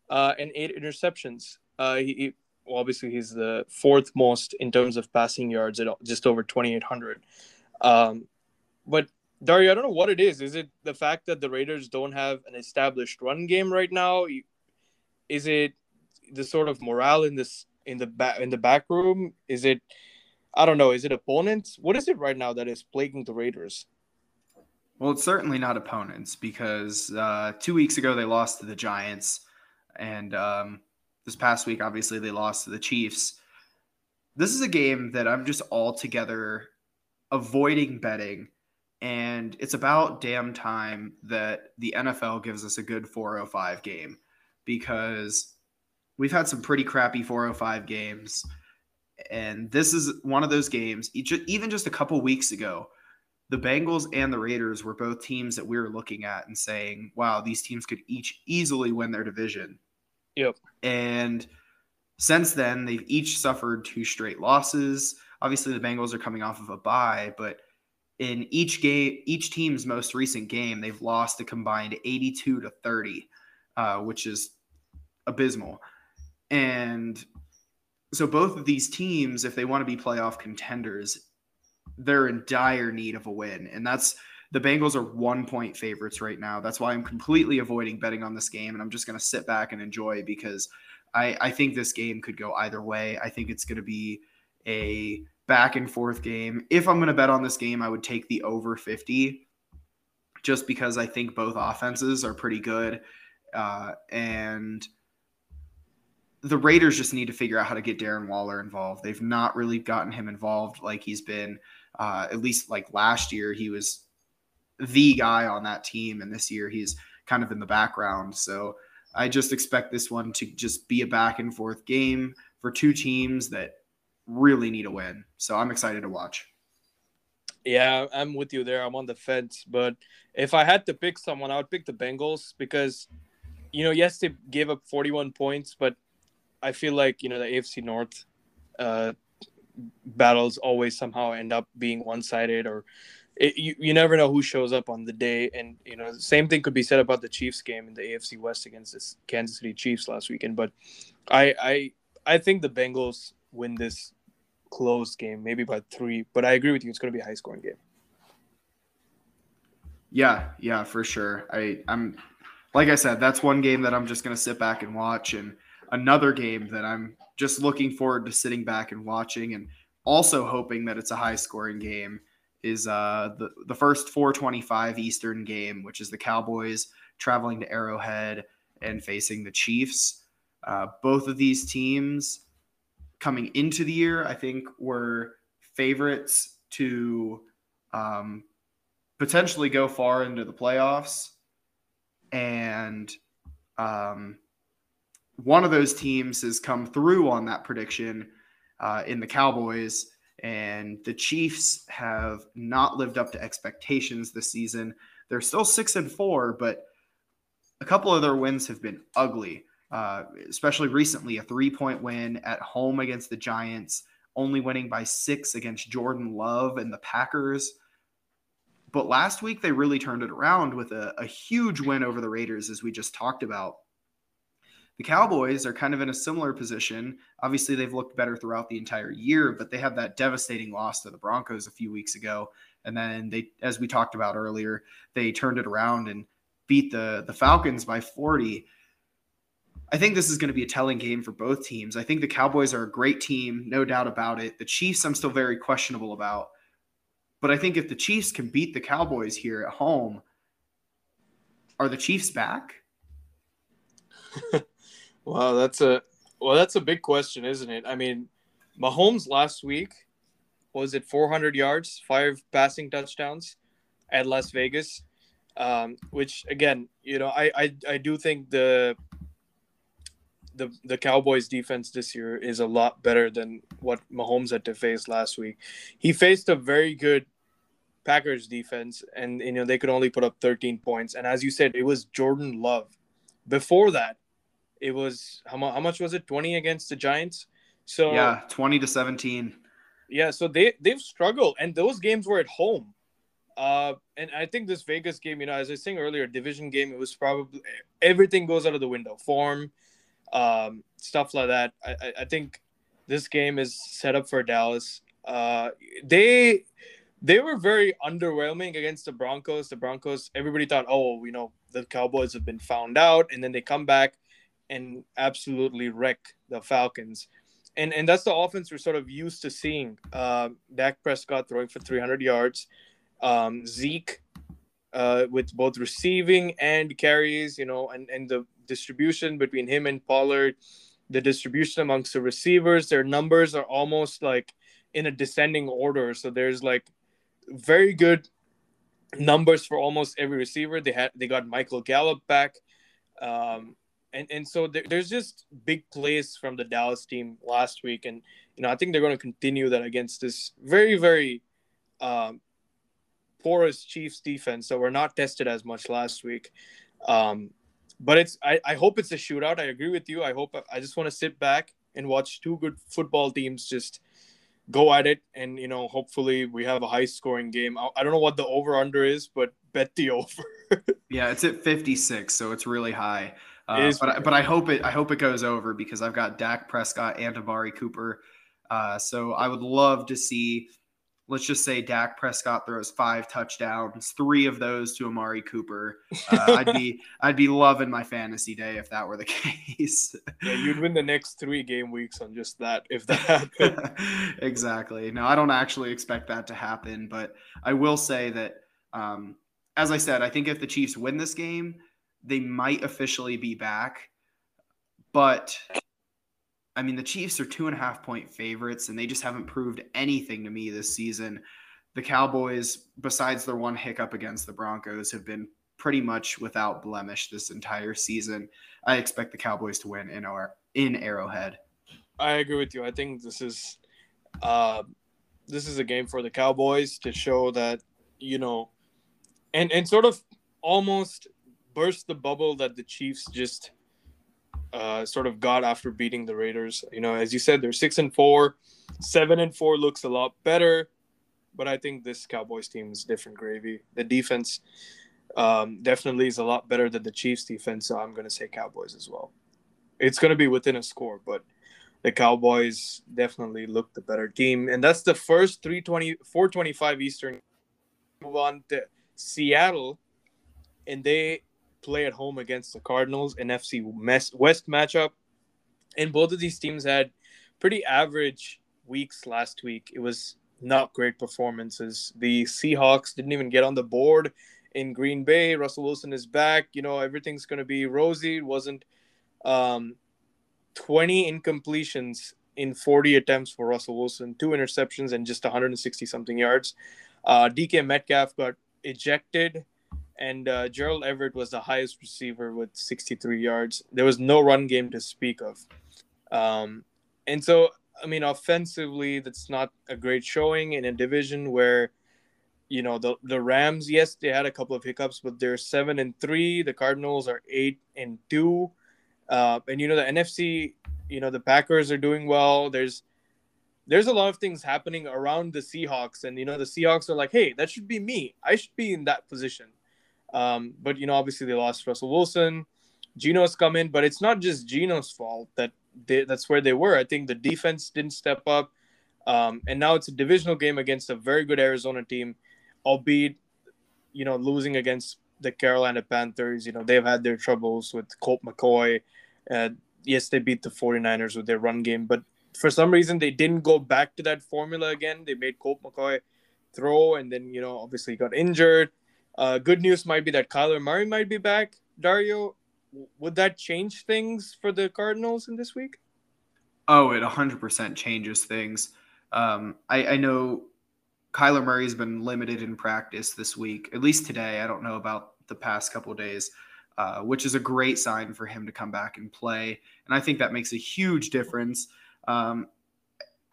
and 8 interceptions. Obviously, he's the fourth most in terms of passing yards at just over 2,800. But, Dario, I don't know what it is. Is it the fact that the Raiders don't have an established run game right now? Is it the sort of morale in the back room? Is it, I don't know, is it opponents? What is it right now that is plaguing the Raiders? Well, it's certainly not opponents because 2 weeks ago they lost to the Giants, and this past week, obviously, they lost to the Chiefs. This is a game that I'm just altogether avoiding betting, and it's about damn time that the NFL gives us a good 405 game because we've had some pretty crappy 405 games, and this is one of those games. Even just a couple weeks ago, the Bengals and the Raiders were both teams that we were looking at and saying, wow, these teams could each easily win their division. Yep. And since then, they've each suffered 2 straight losses. Obviously, the Bengals are coming off of a bye, but in each game, each team's most recent game, they've lost a combined 82-30, which is abysmal. And so both of these teams, if they want to be playoff contenders, they're in dire need of a win. And that's the Bengals are 1-point favorites right now. That's why I'm completely avoiding betting on this game. And I'm just going to sit back and enjoy because I think this game could go either way. I think it's going to be a back and forth game. If I'm going to bet on this game, I would take the over 50 just because I think both offenses are pretty good. And the Raiders just need to figure out how to get Darren Waller involved. They've not really gotten him involved like he's been, at least like last year, he was the guy on that team. And this year he's kind of in the background. So I just expect this one to just be a back and forth game for two teams that really need a win. So I'm excited to watch. Yeah, I'm with you there. I'm on the fence, but if I had to pick someone, I would pick the Bengals because, you know, yes, they gave up 41 points, but I feel like, you know, the AFC North battles always somehow end up being one-sided or you never know who shows up on the day. And, you know, the same thing could be said about the Chiefs game in the AFC West against the Kansas City Chiefs last weekend. But I think the Bengals win this close game, maybe by 3. But I agree with you. It's going to be a high-scoring game. Yeah, for sure. I'm like I said, that's one game that I'm just going to sit back and watch, and another game that I'm just looking forward to sitting back and watching and also hoping that it's a high-scoring game is the first 4:25 Eastern game, which is the Cowboys traveling to Arrowhead and facing the Chiefs. Both of these teams coming into the year, I think, were favorites to potentially go far into the playoffs. And one of those teams has come through on that prediction in the Cowboys, and the Chiefs have not lived up to expectations this season. They're still 6-4, but a couple of their wins have been ugly, especially recently, a 3-point win at home against the Giants, only winning by 6 against Jordan Love and the Packers. But last week, they really turned it around with a huge win over the Raiders, as we just talked about. The Cowboys are kind of in a similar position. Obviously, they've looked better throughout the entire year, but they have that devastating loss to the Broncos a few weeks ago. And then they, as we talked about earlier, they turned it around and beat the Falcons by 40. I think this is going to be a telling game for both teams. I think the Cowboys are a great team, no doubt about it. The Chiefs, I'm still very questionable about. But I think if the Chiefs can beat the Cowboys here at home, are the Chiefs back? Wow, that's a big question, isn't it? I mean, Mahomes last week, was it 400 yards, 5 passing touchdowns at Las Vegas, which again, I do think the Cowboys defense this year is a lot better than what Mahomes had to face last week. He faced a very good Packers defense, and they could only put up 13 points. And as you said, it was Jordan Love. Before that, it was how much was it? 20 against the Giants. So yeah, 20-17. Yeah, so they've struggled, and those games were at home. And I think this Vegas game, as I was saying earlier, division game, it was probably everything goes out of the window. Form, stuff like that. I think this game is set up for Dallas. They were very underwhelming against the Broncos. The Broncos, everybody thought, the Cowboys have been found out, and then they come back and absolutely wreck the Falcons. And that's the offense we're sort of used to seeing. Dak Prescott throwing for 300 yards. Zeke with both receiving and carries, and the distribution between him and Pollard, the distribution amongst the receivers, their numbers are almost like in a descending order. So there's like very good numbers for almost every receiver. They got Michael Gallup back. And so there's just big plays from the Dallas team last week. And, I think they're going to continue that against this very, very porous Chiefs defense that were not tested as much last week. But I hope it's a shootout. I agree with you. I just want to sit back and watch two good football teams just go at it. And, hopefully we have a high-scoring game. I don't know what the over-under is, but bet the over. Yeah, it's at 56, so it's really high. But I hope it goes over because I've got Dak Prescott and Amari Cooper. So I would love to see, let's just say Dak Prescott throws 5 touchdowns, 3 of those to Amari Cooper. I'd be loving my fantasy day if that were the case. Yeah, you'd win the next 3 game weeks on just that if that happened. Exactly. No, I don't actually expect that to happen, but I will say that as I said, I think if the Chiefs win this game, they might officially be back, but I mean, the Chiefs are 2.5-point favorites and they just haven't proved anything to me this season. The Cowboys, besides their one hiccup against the Broncos, have been pretty much without blemish this entire season. I expect the Cowboys to win in Arrowhead. I agree with you. I think this is a game for the Cowboys to show that, and sort of almost burst the bubble that the Chiefs just sort of got after beating the Raiders. As you said, they're 6-4, 7-4 looks a lot better, but I think this Cowboys team is different gravy. The defense definitely is a lot better than the Chiefs defense, so I'm going to say Cowboys as well. It's going to be within a score, but the Cowboys definitely look the better team, and that's the first 4:25 Eastern. Move on to Seattle, and they play at home against the Cardinals, an NFC West matchup. And both of these teams had pretty average weeks last week. It was not great performances. The Seahawks didn't even get on the board in Green Bay. Russell Wilson is back. Everything's going to be rosy. It wasn't 20 incompletions in 40 attempts for Russell Wilson, 2 interceptions and just 160-something yards. DK Metcalf got ejected. And Gerald Everett was the highest receiver with 63 yards. There was no run game to speak of. And so, I mean, offensively, that's not a great showing in a division where, the Rams, yes, they had a couple of hiccups, but they're 7-3. The Cardinals are 8-2. And the NFC, the Packers are doing well. There's a lot of things happening around the Seahawks. And, the Seahawks are like, hey, that should be me. I should be in that position. But, obviously they lost Russell Wilson. Geno's come in, but it's not just Geno's fault that that's where they were. I think the defense didn't step up. And now it's a divisional game against a very good Arizona team, albeit, losing against the Carolina Panthers. They've had their troubles with Colt McCoy. Yes, they beat the 49ers with their run game, but for some reason, they didn't go back to that formula again. They made Colt McCoy throw, and then, you know, obviously got injured. Good news might be that Kyler Murray might be back. Dario, would that change things for the Cardinals in this week? Oh, it 100% changes things. I know Kyler Murray's been limited in practice this week, at least today. I don't know about the past couple of days, which is a great sign for him to come back and play. And I think that makes a huge difference. I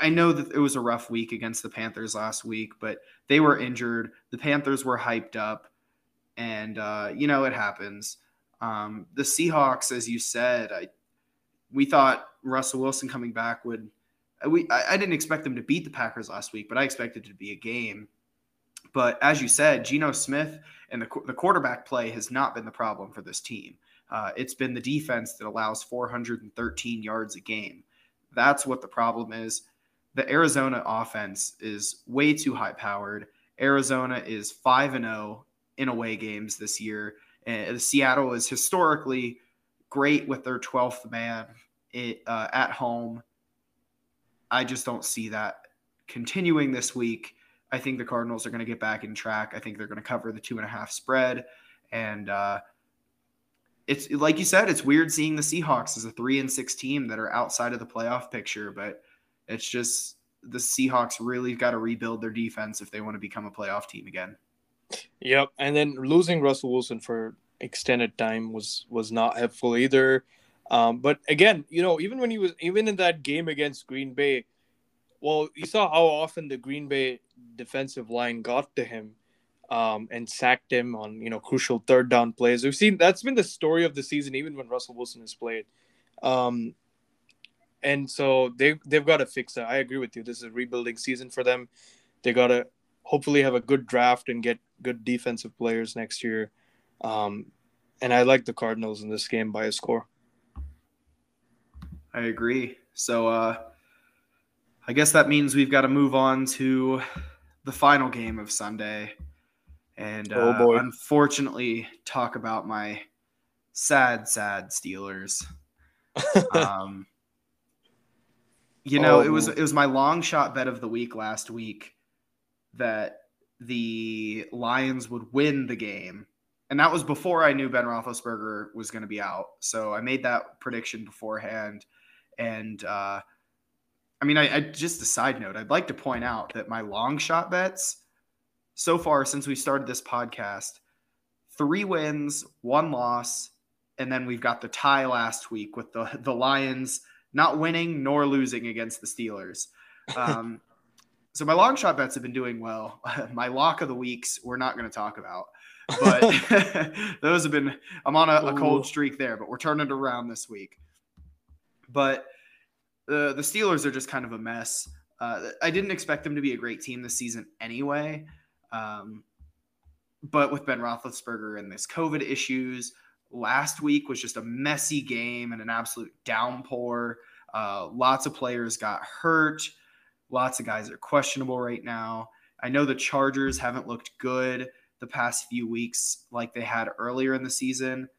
know that it was a rough week against the Panthers last week, but they were injured. The Panthers were hyped up, and you know, it happens. The Seahawks, as you said, we thought Russell Wilson coming back would. I didn't expect them to beat the Packers last week, but I expected it to be a game. But as you said, Geno Smith and the quarterback play has not been the problem for this team. It's been the defense that allows 413 yards a game. That's what the problem is. The Arizona offense is way too high-powered. Arizona is 5-0 in away games this year. And Seattle is historically great with their 12th man at home. I just don't see that continuing this week. I think the Cardinals are going to get back in track. I think they're going to cover the 2.5 spread. And it's like you said, it's weird seeing the Seahawks as a 3-6 team that are outside of the playoff picture, but it's just the Seahawks really got to rebuild their defense if they want to become a playoff team again. Yep. And then losing Russell Wilson for extended time was not helpful either. But again, you know, even in that game against Green Bay, well, you saw how often the Green Bay defensive line got to him and sacked him on, you know, crucial third down plays. We've seen that's been the story of the season, even when Russell Wilson has played. And so they've got to fix that. I agree with you. This is a rebuilding season for them. They got to hopefully have a good draft and get good defensive players next year. And I like the Cardinals in this game by a score. I agree. So I guess that means we've got to move on to the final game of Sunday and unfortunately talk about my sad Steelers. You know, it was my long shot bet of the week last week that the Lions would win the game. And that was before I knew Ben Roethlisberger was going to be out. So I made that prediction beforehand. And I mean, I just a side note, I'd like to point out that my long shot bets so far since we started this podcast, 3 wins, 1 loss. And then we've got the tie last week with the Lions not winning nor losing against the Steelers. So my long shot bets have been doing well. My lock of the weeks, we're not going to talk about, but those have been, I'm on a cold streak there, but we're turning it around this week. But the Steelers are just kind of a mess. I didn't expect them to be a great team this season anyway. But with Ben Roethlisberger and this COVID issues, last week was just a messy game and an absolute downpour. Lots of players got hurt. Lots of guys are questionable right now. I know the Chargers haven't looked good the past few weeks like they had earlier in the season,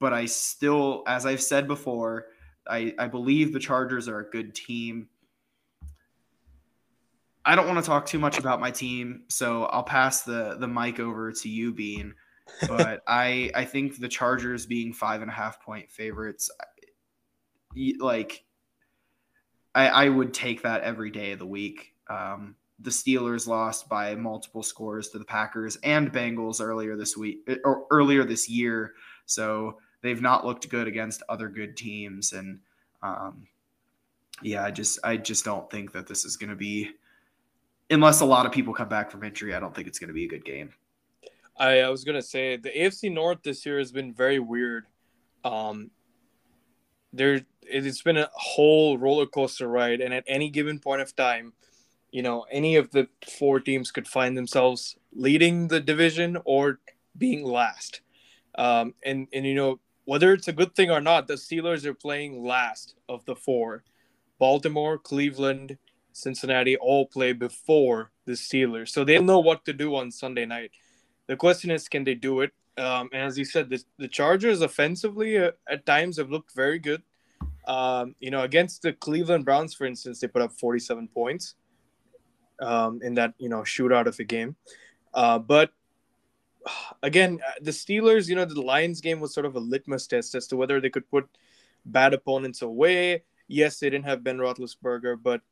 but I still, as I've said before, I believe the Chargers are a good team. I don't want to talk too much about my team, so I'll pass the mic over to you, Bean. But I think the Chargers being 5.5-point favorites, I would take that every day of the week. The Steelers lost by multiple scores to the Packers and Bengals earlier this year. So they've not looked good against other good teams. And I just don't think that this is going to be, unless a lot of people come back from injury, I don't think it's going to be a good game. I was going to say the AFC North this year has been very weird. It's been a whole roller coaster ride. And at any given point of time, you know, any of the 4 teams could find themselves leading the division or being last. And you know, whether it's a good thing or not, the Steelers are playing last of the 4. Baltimore, Cleveland, Cincinnati all play before the Steelers. So they'll know what to do on Sunday night. The question is, can they do it? And as you said, the Chargers offensively at times have looked very good. You know, against the Cleveland Browns, for instance, they put up 47 points in that, you know, shootout of a game. But again, the Steelers, you know, the Lions game was sort of a litmus test as to whether they could put bad opponents away. Yes, they didn't have Ben Roethlisberger, but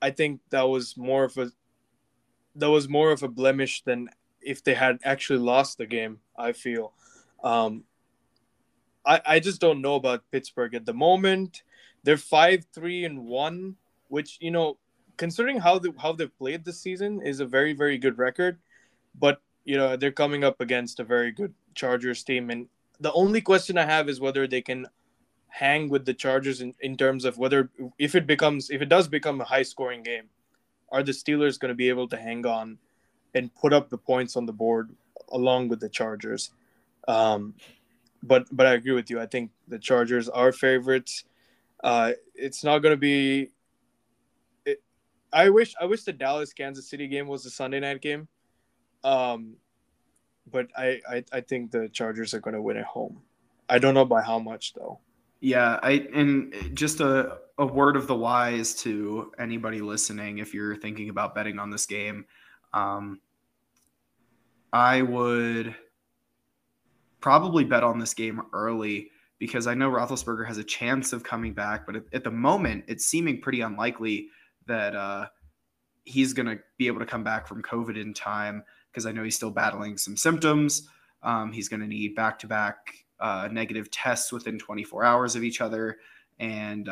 I think that was more of a blemish than if they had actually lost the game, I feel. I just don't know about Pittsburgh at the moment. They're 5-3-1, which, you know, considering how they've played this season, is a very, very good record. But, you know, they're coming up against a very good Chargers team. And the only question I have is whether they can hang with the Chargers in terms of whether if it does become a high-scoring game, are the Steelers going to be able to hang on and put up the points on the board along with the Chargers? But I agree with you. I think the Chargers are favorites. It's not going to be. I wish the Dallas-Kansas City game was the Sunday night game, but I think the Chargers are going to win at home. I don't know by how much though. Yeah, and just a word of the wise to anybody listening, if you're thinking about betting on this game, I would probably bet on this game early because I know Roethlisberger has a chance of coming back, but at the moment it's seeming pretty unlikely that he's going to be able to come back from COVID in time because I know he's still battling some symptoms. He's going to need back-to-back negative tests within 24 hours of each other. And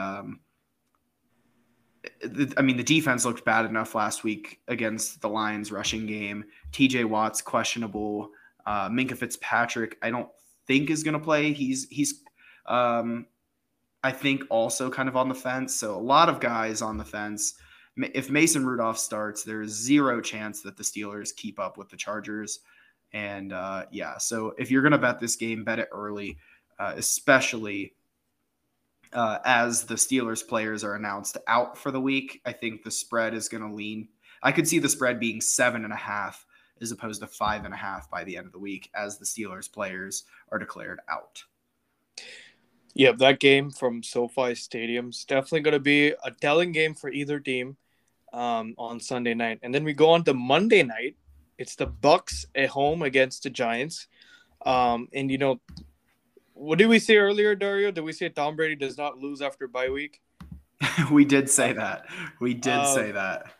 the defense looked bad enough last week against the Lions rushing game. TJ Watt's questionable. Minkah Fitzpatrick, I don't think is going to play. He's I think also kind of on the fence. So a lot of guys on the fence. If Mason Rudolph starts, there is zero chance that the Steelers keep up with the Chargers. And so if you're going to bet this game, bet it early, especially as the Steelers players are announced out for the week. I think the spread is going to lean. I could see the spread being 7.5 as opposed to 5.5 by the end of the week as the Steelers players are declared out. Yeah, that game from SoFi Stadium is definitely going to be a telling game for either team on Sunday night. And then we go on to Monday night. It's the Bucs at home against the Giants. And, you know, what did we say earlier, Dario? Did we say Tom Brady does not lose after bye week? We did say that. We did say that.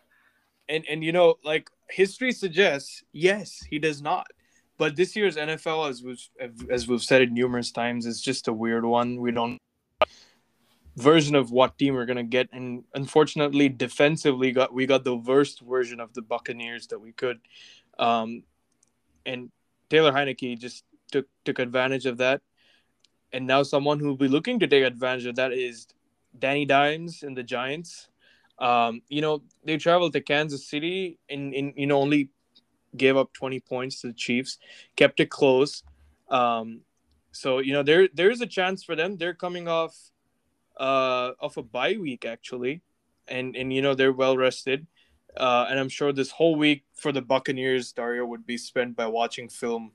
And, you know, like history suggests, yes, he does not. But this year's NFL, as we've said it numerous times, is just a weird one. We don't version of what team we're going to get. And unfortunately, defensively, we got the worst version of the Buccaneers that we could. And Taylor Heineke just took advantage of that. And now someone who will be looking to take advantage of that is Danny Dimes and the Giants. You know, they traveled to Kansas City and you know, only gave up 20 points to the Chiefs, kept it close. So, you know, there is a chance for them. They're coming off a bye week, actually. And you know, they're well-rested. And I'm sure this whole week for the Buccaneers, Dario, would be spent by watching film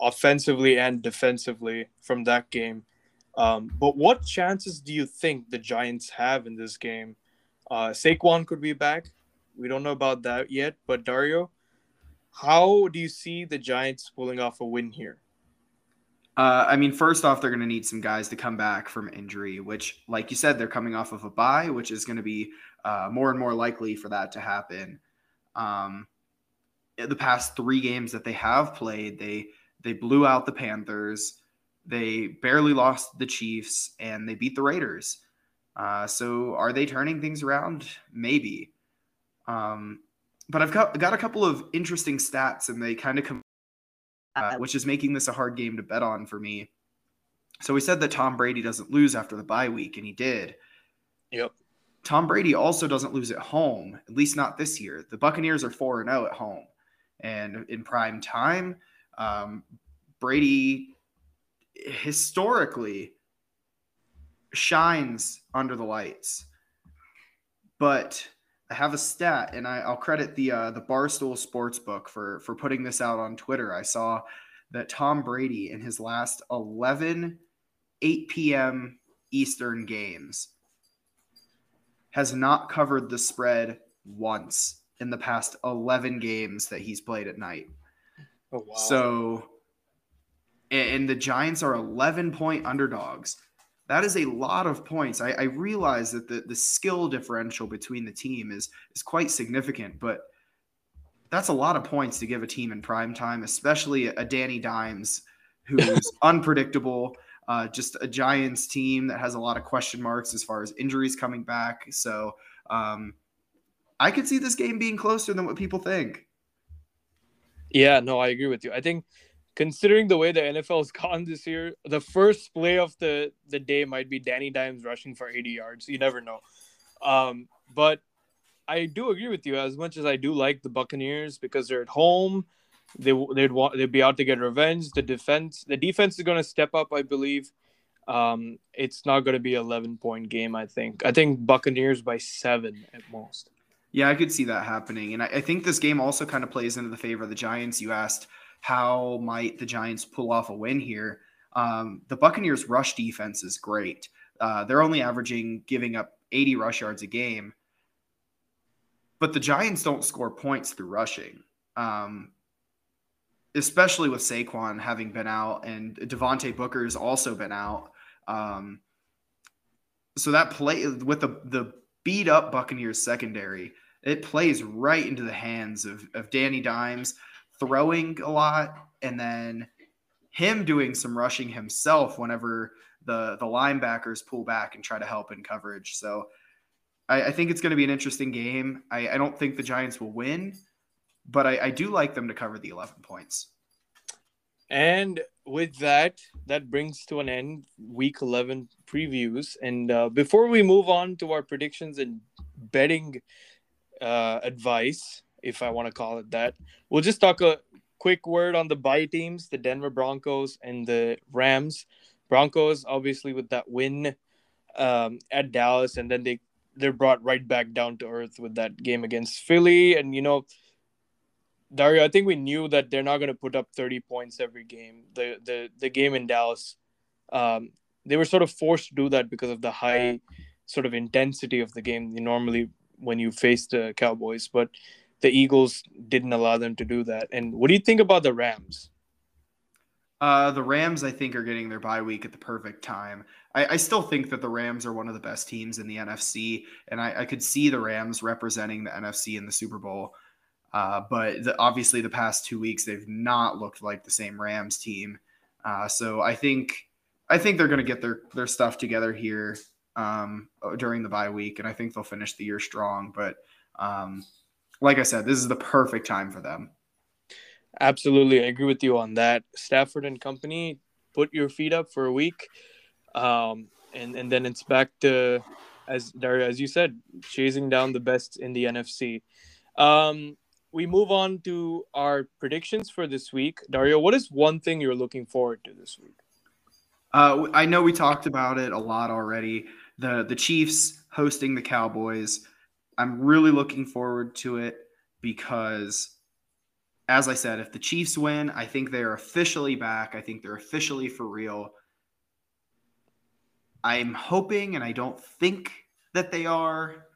offensively and defensively from that game. But what chances do you think the Giants have in this game? Saquon could be back. We don't know about that yet. But, Dario, how do you see the Giants pulling off a win here? First off, they're going to need some guys to come back from injury, which, like you said, they're coming off of a bye, which is going to be more and more likely for that to happen. The past three games that they have played, they blew out the Panthers, they barely lost the Chiefs, and they beat the Raiders. So are they turning things around? Maybe. But I've got a couple of interesting stats, and they kind of come. Which is making this a hard game to bet on for me. So we said that Tom Brady doesn't lose after the bye week, and he did. Yep. Tom Brady also doesn't lose at home, at least not this year. The Buccaneers are 4-0 at home. And in prime time, Brady historically shines under the lights. But I have a stat, and I'll credit the Barstool Sportsbook for putting this out on Twitter. I saw that Tom Brady in his last 11 8 p.m. Eastern games has not covered the spread once in the past 11 games that he's played at night. Oh, wow. So, and the Giants are 11-point underdogs. That is a lot of points. I realize that the skill differential between the team is quite significant, but that's a lot of points to give a team in prime time, especially a Danny Dimes who is unpredictable. Just a Giants team that has a lot of question marks as far as injuries coming back. So I could see this game being closer than what people think. Yeah, no, I agree with you. I think considering the way the NFL has gone this year, the first play of the day might be Danny Dimes rushing for 80 yards. You never know. But I do agree with you as much as I do like the Buccaneers because they're at home. They'd be out to get revenge. The defense is going to step up, I believe. It's not going to be an 11-point game. I think Buccaneers by 7 at most. Yeah, I could see that happening, and I think this game also kind of plays into the favor of the Giants. You asked how might the Giants pull off a win here. The Buccaneers' rush defense is great. They're only averaging giving up 80 rush yards a game, but the Giants don't score points through rushing. Especially with Saquon having been out and Devontae Booker has also been out. So that play with the beat up Buccaneers secondary, it plays right into the hands of Danny Dimes throwing a lot. And then him doing some rushing himself whenever the linebackers pull back and try to help in coverage. So I think it's going to be an interesting game. I don't think the Giants will win, but I do like them to cover the 11 points. And with that brings to an end Week 11 previews. And before we move on to our predictions and betting advice, if I want to call it that, we'll just talk a quick word on the bye teams, the Denver Broncos and the Rams. Broncos, obviously, with that win at Dallas, and then they're brought right back down to earth with that game against Philly. And, you know, Dario, I think we knew that they're not going to put up 30 points every game. The game in Dallas, they were sort of forced to do that because of the high sort of intensity of the game normally when you face the Cowboys. But the Eagles didn't allow them to do that. And what do you think about the Rams? The Rams, I think, are getting their bye week at the perfect time. I still think that the Rams are one of the best teams in the NFC, and I could see the Rams representing the NFC in the Super Bowl. But obviously the past 2 weeks, they've not looked like the same Rams team. So I think they're going to get their stuff together here during the bye week. And I think they'll finish the year strong. But like I said, this is the perfect time for them. Absolutely. I agree with you on that. Stafford and company, put your feet up for a week. And then it's back to, as Daria, as you said, chasing down the best in the NFC. We move on to our predictions for this week. Dario, what is one thing you're looking forward to this week? I know we talked about it a lot already. The Chiefs hosting the Cowboys. I'm really looking forward to it because, as I said, if the Chiefs win, I think they're officially back. I think they're officially for real. I'm hoping, and I don't think that they are.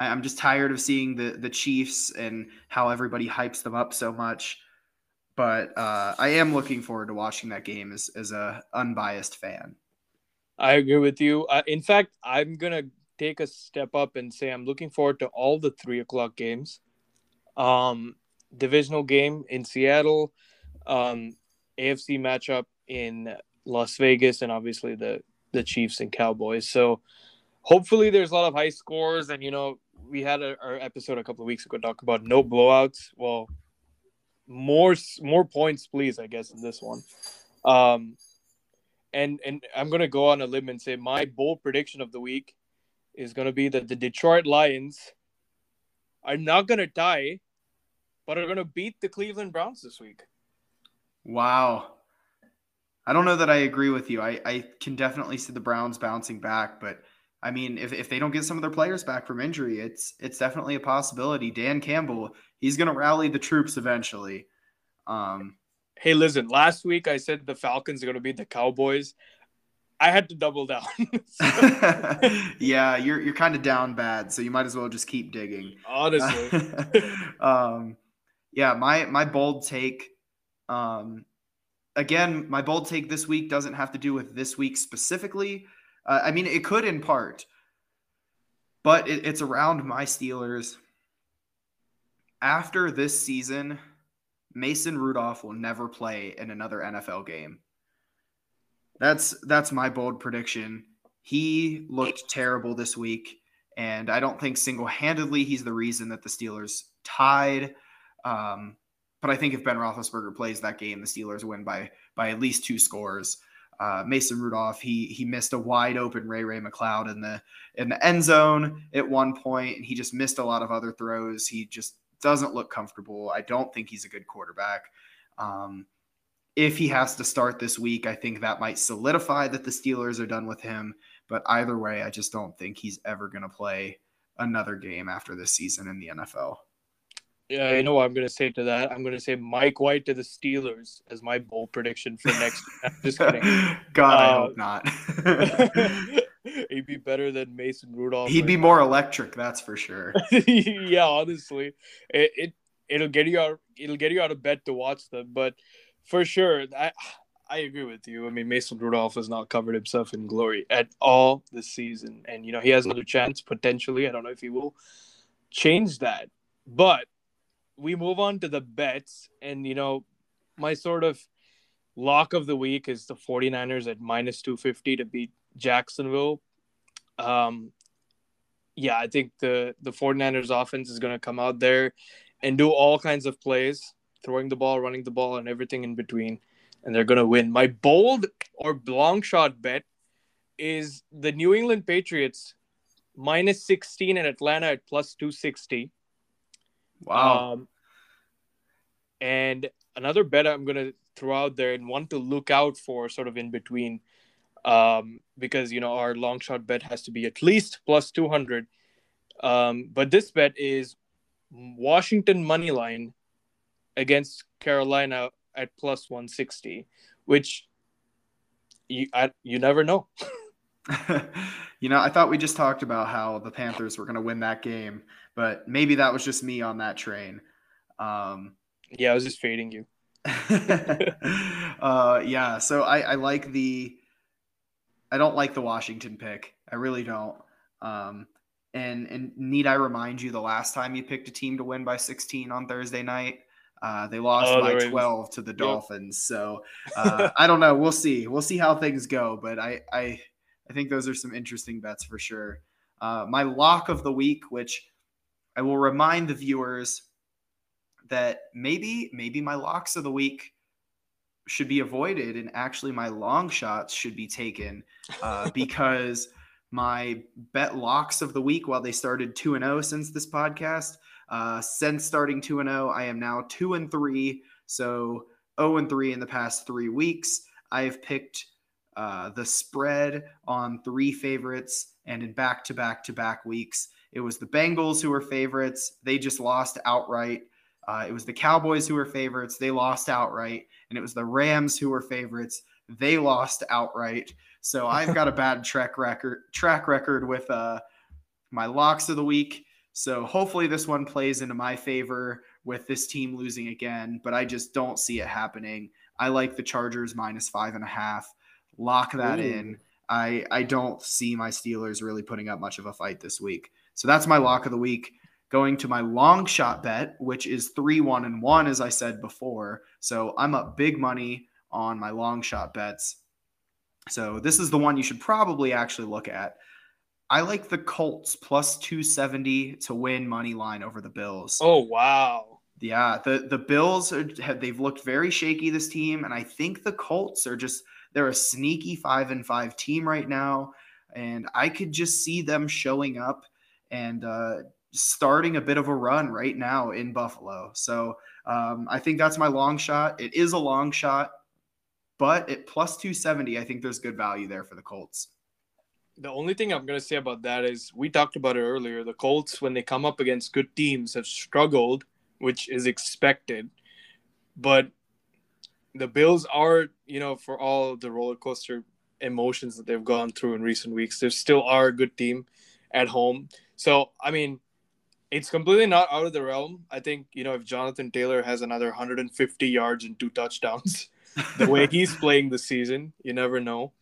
I'm just tired of seeing the Chiefs and how everybody hypes them up so much. But I am looking forward to watching that game as an unbiased fan. I agree with you. In fact, I'm going to take a step up and say I'm looking forward to all the 3 o'clock games. Divisional game in Seattle, AFC matchup in Las Vegas, and obviously the Chiefs and Cowboys. So hopefully there's a lot of high scores. And, you know, we had our episode a couple of weeks ago talk about no blowouts. Well, more points, please, I guess, in this one. And I'm going to go on a limb and say my bold prediction of the week is going to be that the Detroit Lions are not going to tie, but are going to beat the Cleveland Browns this week. Wow. I don't know that I agree with you. I can definitely see the Browns bouncing back, but I mean, if they don't get some of their players back from injury, it's definitely a possibility. Dan Campbell, he's going to rally the troops eventually. hey, listen, last week I said the Falcons are going to beat the Cowboys. I had to double down. Yeah, you're kind of down bad, so you might as well just keep digging. Honestly. Yeah, my bold take, again, my bold take this week doesn't have to do with this week specifically. I mean, it could in part, but it's around my Steelers. After this season, Mason Rudolph will never play in another NFL game. That's my bold prediction. He looked terrible this week, and I don't think single-handedly he's the reason that the Steelers tied. But I think if Ben Roethlisberger plays that game, the Steelers win by at least 2 scores. Mason Rudolph, he missed a wide-open Ray-Ray McCloud in the end zone at one point, and he just missed a lot of other throws. He just doesn't look comfortable. I don't think he's a good quarterback. If he has to start this week, I think that might solidify that the Steelers are done with him. But either way, I just don't think he's ever going to play another game after this season in the NFL. Yeah, I know what I'm going to say to that. I'm going to say Mike White to the Steelers as my bold prediction for next year. Just kidding. God, I hope not. He'd be better than Mason Rudolph. He'd be more electric, that's for sure. Yeah, honestly. It'll get you out of bed to watch them, but for sure, I agree with you. I mean, Mason Rudolph has not covered himself in glory at all this season. And, you know, he has another chance, potentially. I don't know if he will change that. But we move on to the bets. And, you know, my sort of lock of the week is the 49ers at -250 to beat Jacksonville. Yeah, I think the 49ers offense is going to come out there and do all kinds of plays. Throwing the ball, running the ball, and everything in between. And they're going to win. My bold or long shot bet is the New England Patriots -16 and Atlanta at +260. Wow. And another bet I'm going to throw out there and one to look out for sort of in between because, you know, our long shot bet has to be at least +200. But this bet is Washington money line against Carolina at +160, which you never know. You know, I thought we just talked about how the Panthers were going to win that game, but maybe that was just me on that train. Yeah, I was just fading you. Yeah, so I like I don't like the Washington pick. I really don't. And need I remind you the last time you picked a team to win by 16 on Thursday night? They lost by 12 to the Dolphins. So I don't know. We'll see. We'll see how things go. But I think those are some interesting bets for sure. My lock of the week, which I will remind the viewers that maybe my locks of the week should be avoided and actually my long shots should be taken because my bet locks of the week, while they started 2-0 since this podcast, since starting 2-0, I am now 2-3. So 0-3 in the past 3 weeks. I have picked the spread on 3 favorites, and in back-to-back-to-back weeks, it was the Bengals who were favorites. They just lost outright. It was the Cowboys who were favorites. They lost outright. And it was the Rams who were favorites. They lost outright. So I've got a bad track record with my locks of the week. So hopefully this one plays into my favor with this team losing again, but I just don't see it happening. I like the Chargers -5.5. Lock that in. I don't see my Steelers really putting up much of a fight this week. So that's my lock of the week. Going to my long shot bet, which is 3-1-1, as I said before. So I'm up big money on my long shot bets. So this is the one you should probably actually look at. I like the Colts +270 to win money line over the Bills. Oh, wow. Yeah, the Bills, they've looked very shaky, this team, and I think the Colts are they're a sneaky 5-5 team right now, and I could just see them showing up and starting a bit of a run right now in Buffalo. So I think that's my long shot. It is a long shot, but at +270, I think there's good value there for the Colts. The only thing I'm going to say about that is we talked about it earlier. The Colts, when they come up against good teams, have struggled, which is expected. But the Bills are, you know, for all the roller coaster emotions that they've gone through in recent weeks, they still are a good team at home. So, I mean, it's completely not out of the realm. I think, you know, if Jonathan Taylor has another 150 yards and 2 touchdowns, the way he's playing this season, you never know.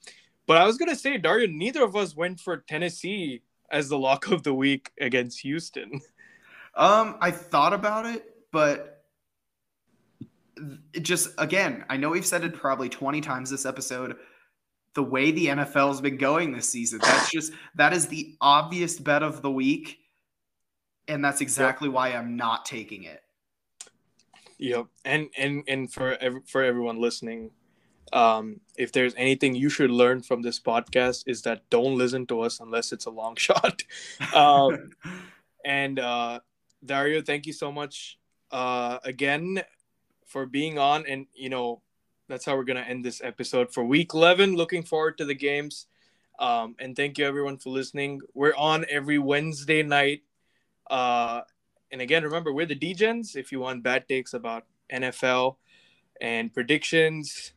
But I was going to say, Dario, neither of us went for Tennessee as the lock of the week against Houston. I thought about it, but it just, again, I know we've said it probably 20 times this episode, the way the NFL has been going this season. That is the obvious bet of the week. And that's exactly why I'm not taking it. Yep. And for everyone listening, if there's anything you should learn from this podcast is that don't listen to us unless it's a long shot. And Dario, thank you so much again for being on. And, you know, that's how we're going to end this episode for week 11. Looking forward to the games. And thank you, everyone, for listening. We're on every Wednesday night. And again, remember, we're the D-Gens. If you want bad takes about NFL and predictions,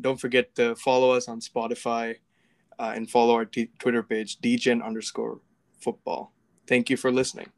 don't forget to follow us on Spotify and follow our Twitter page, D-Gen_football. Thank you for listening.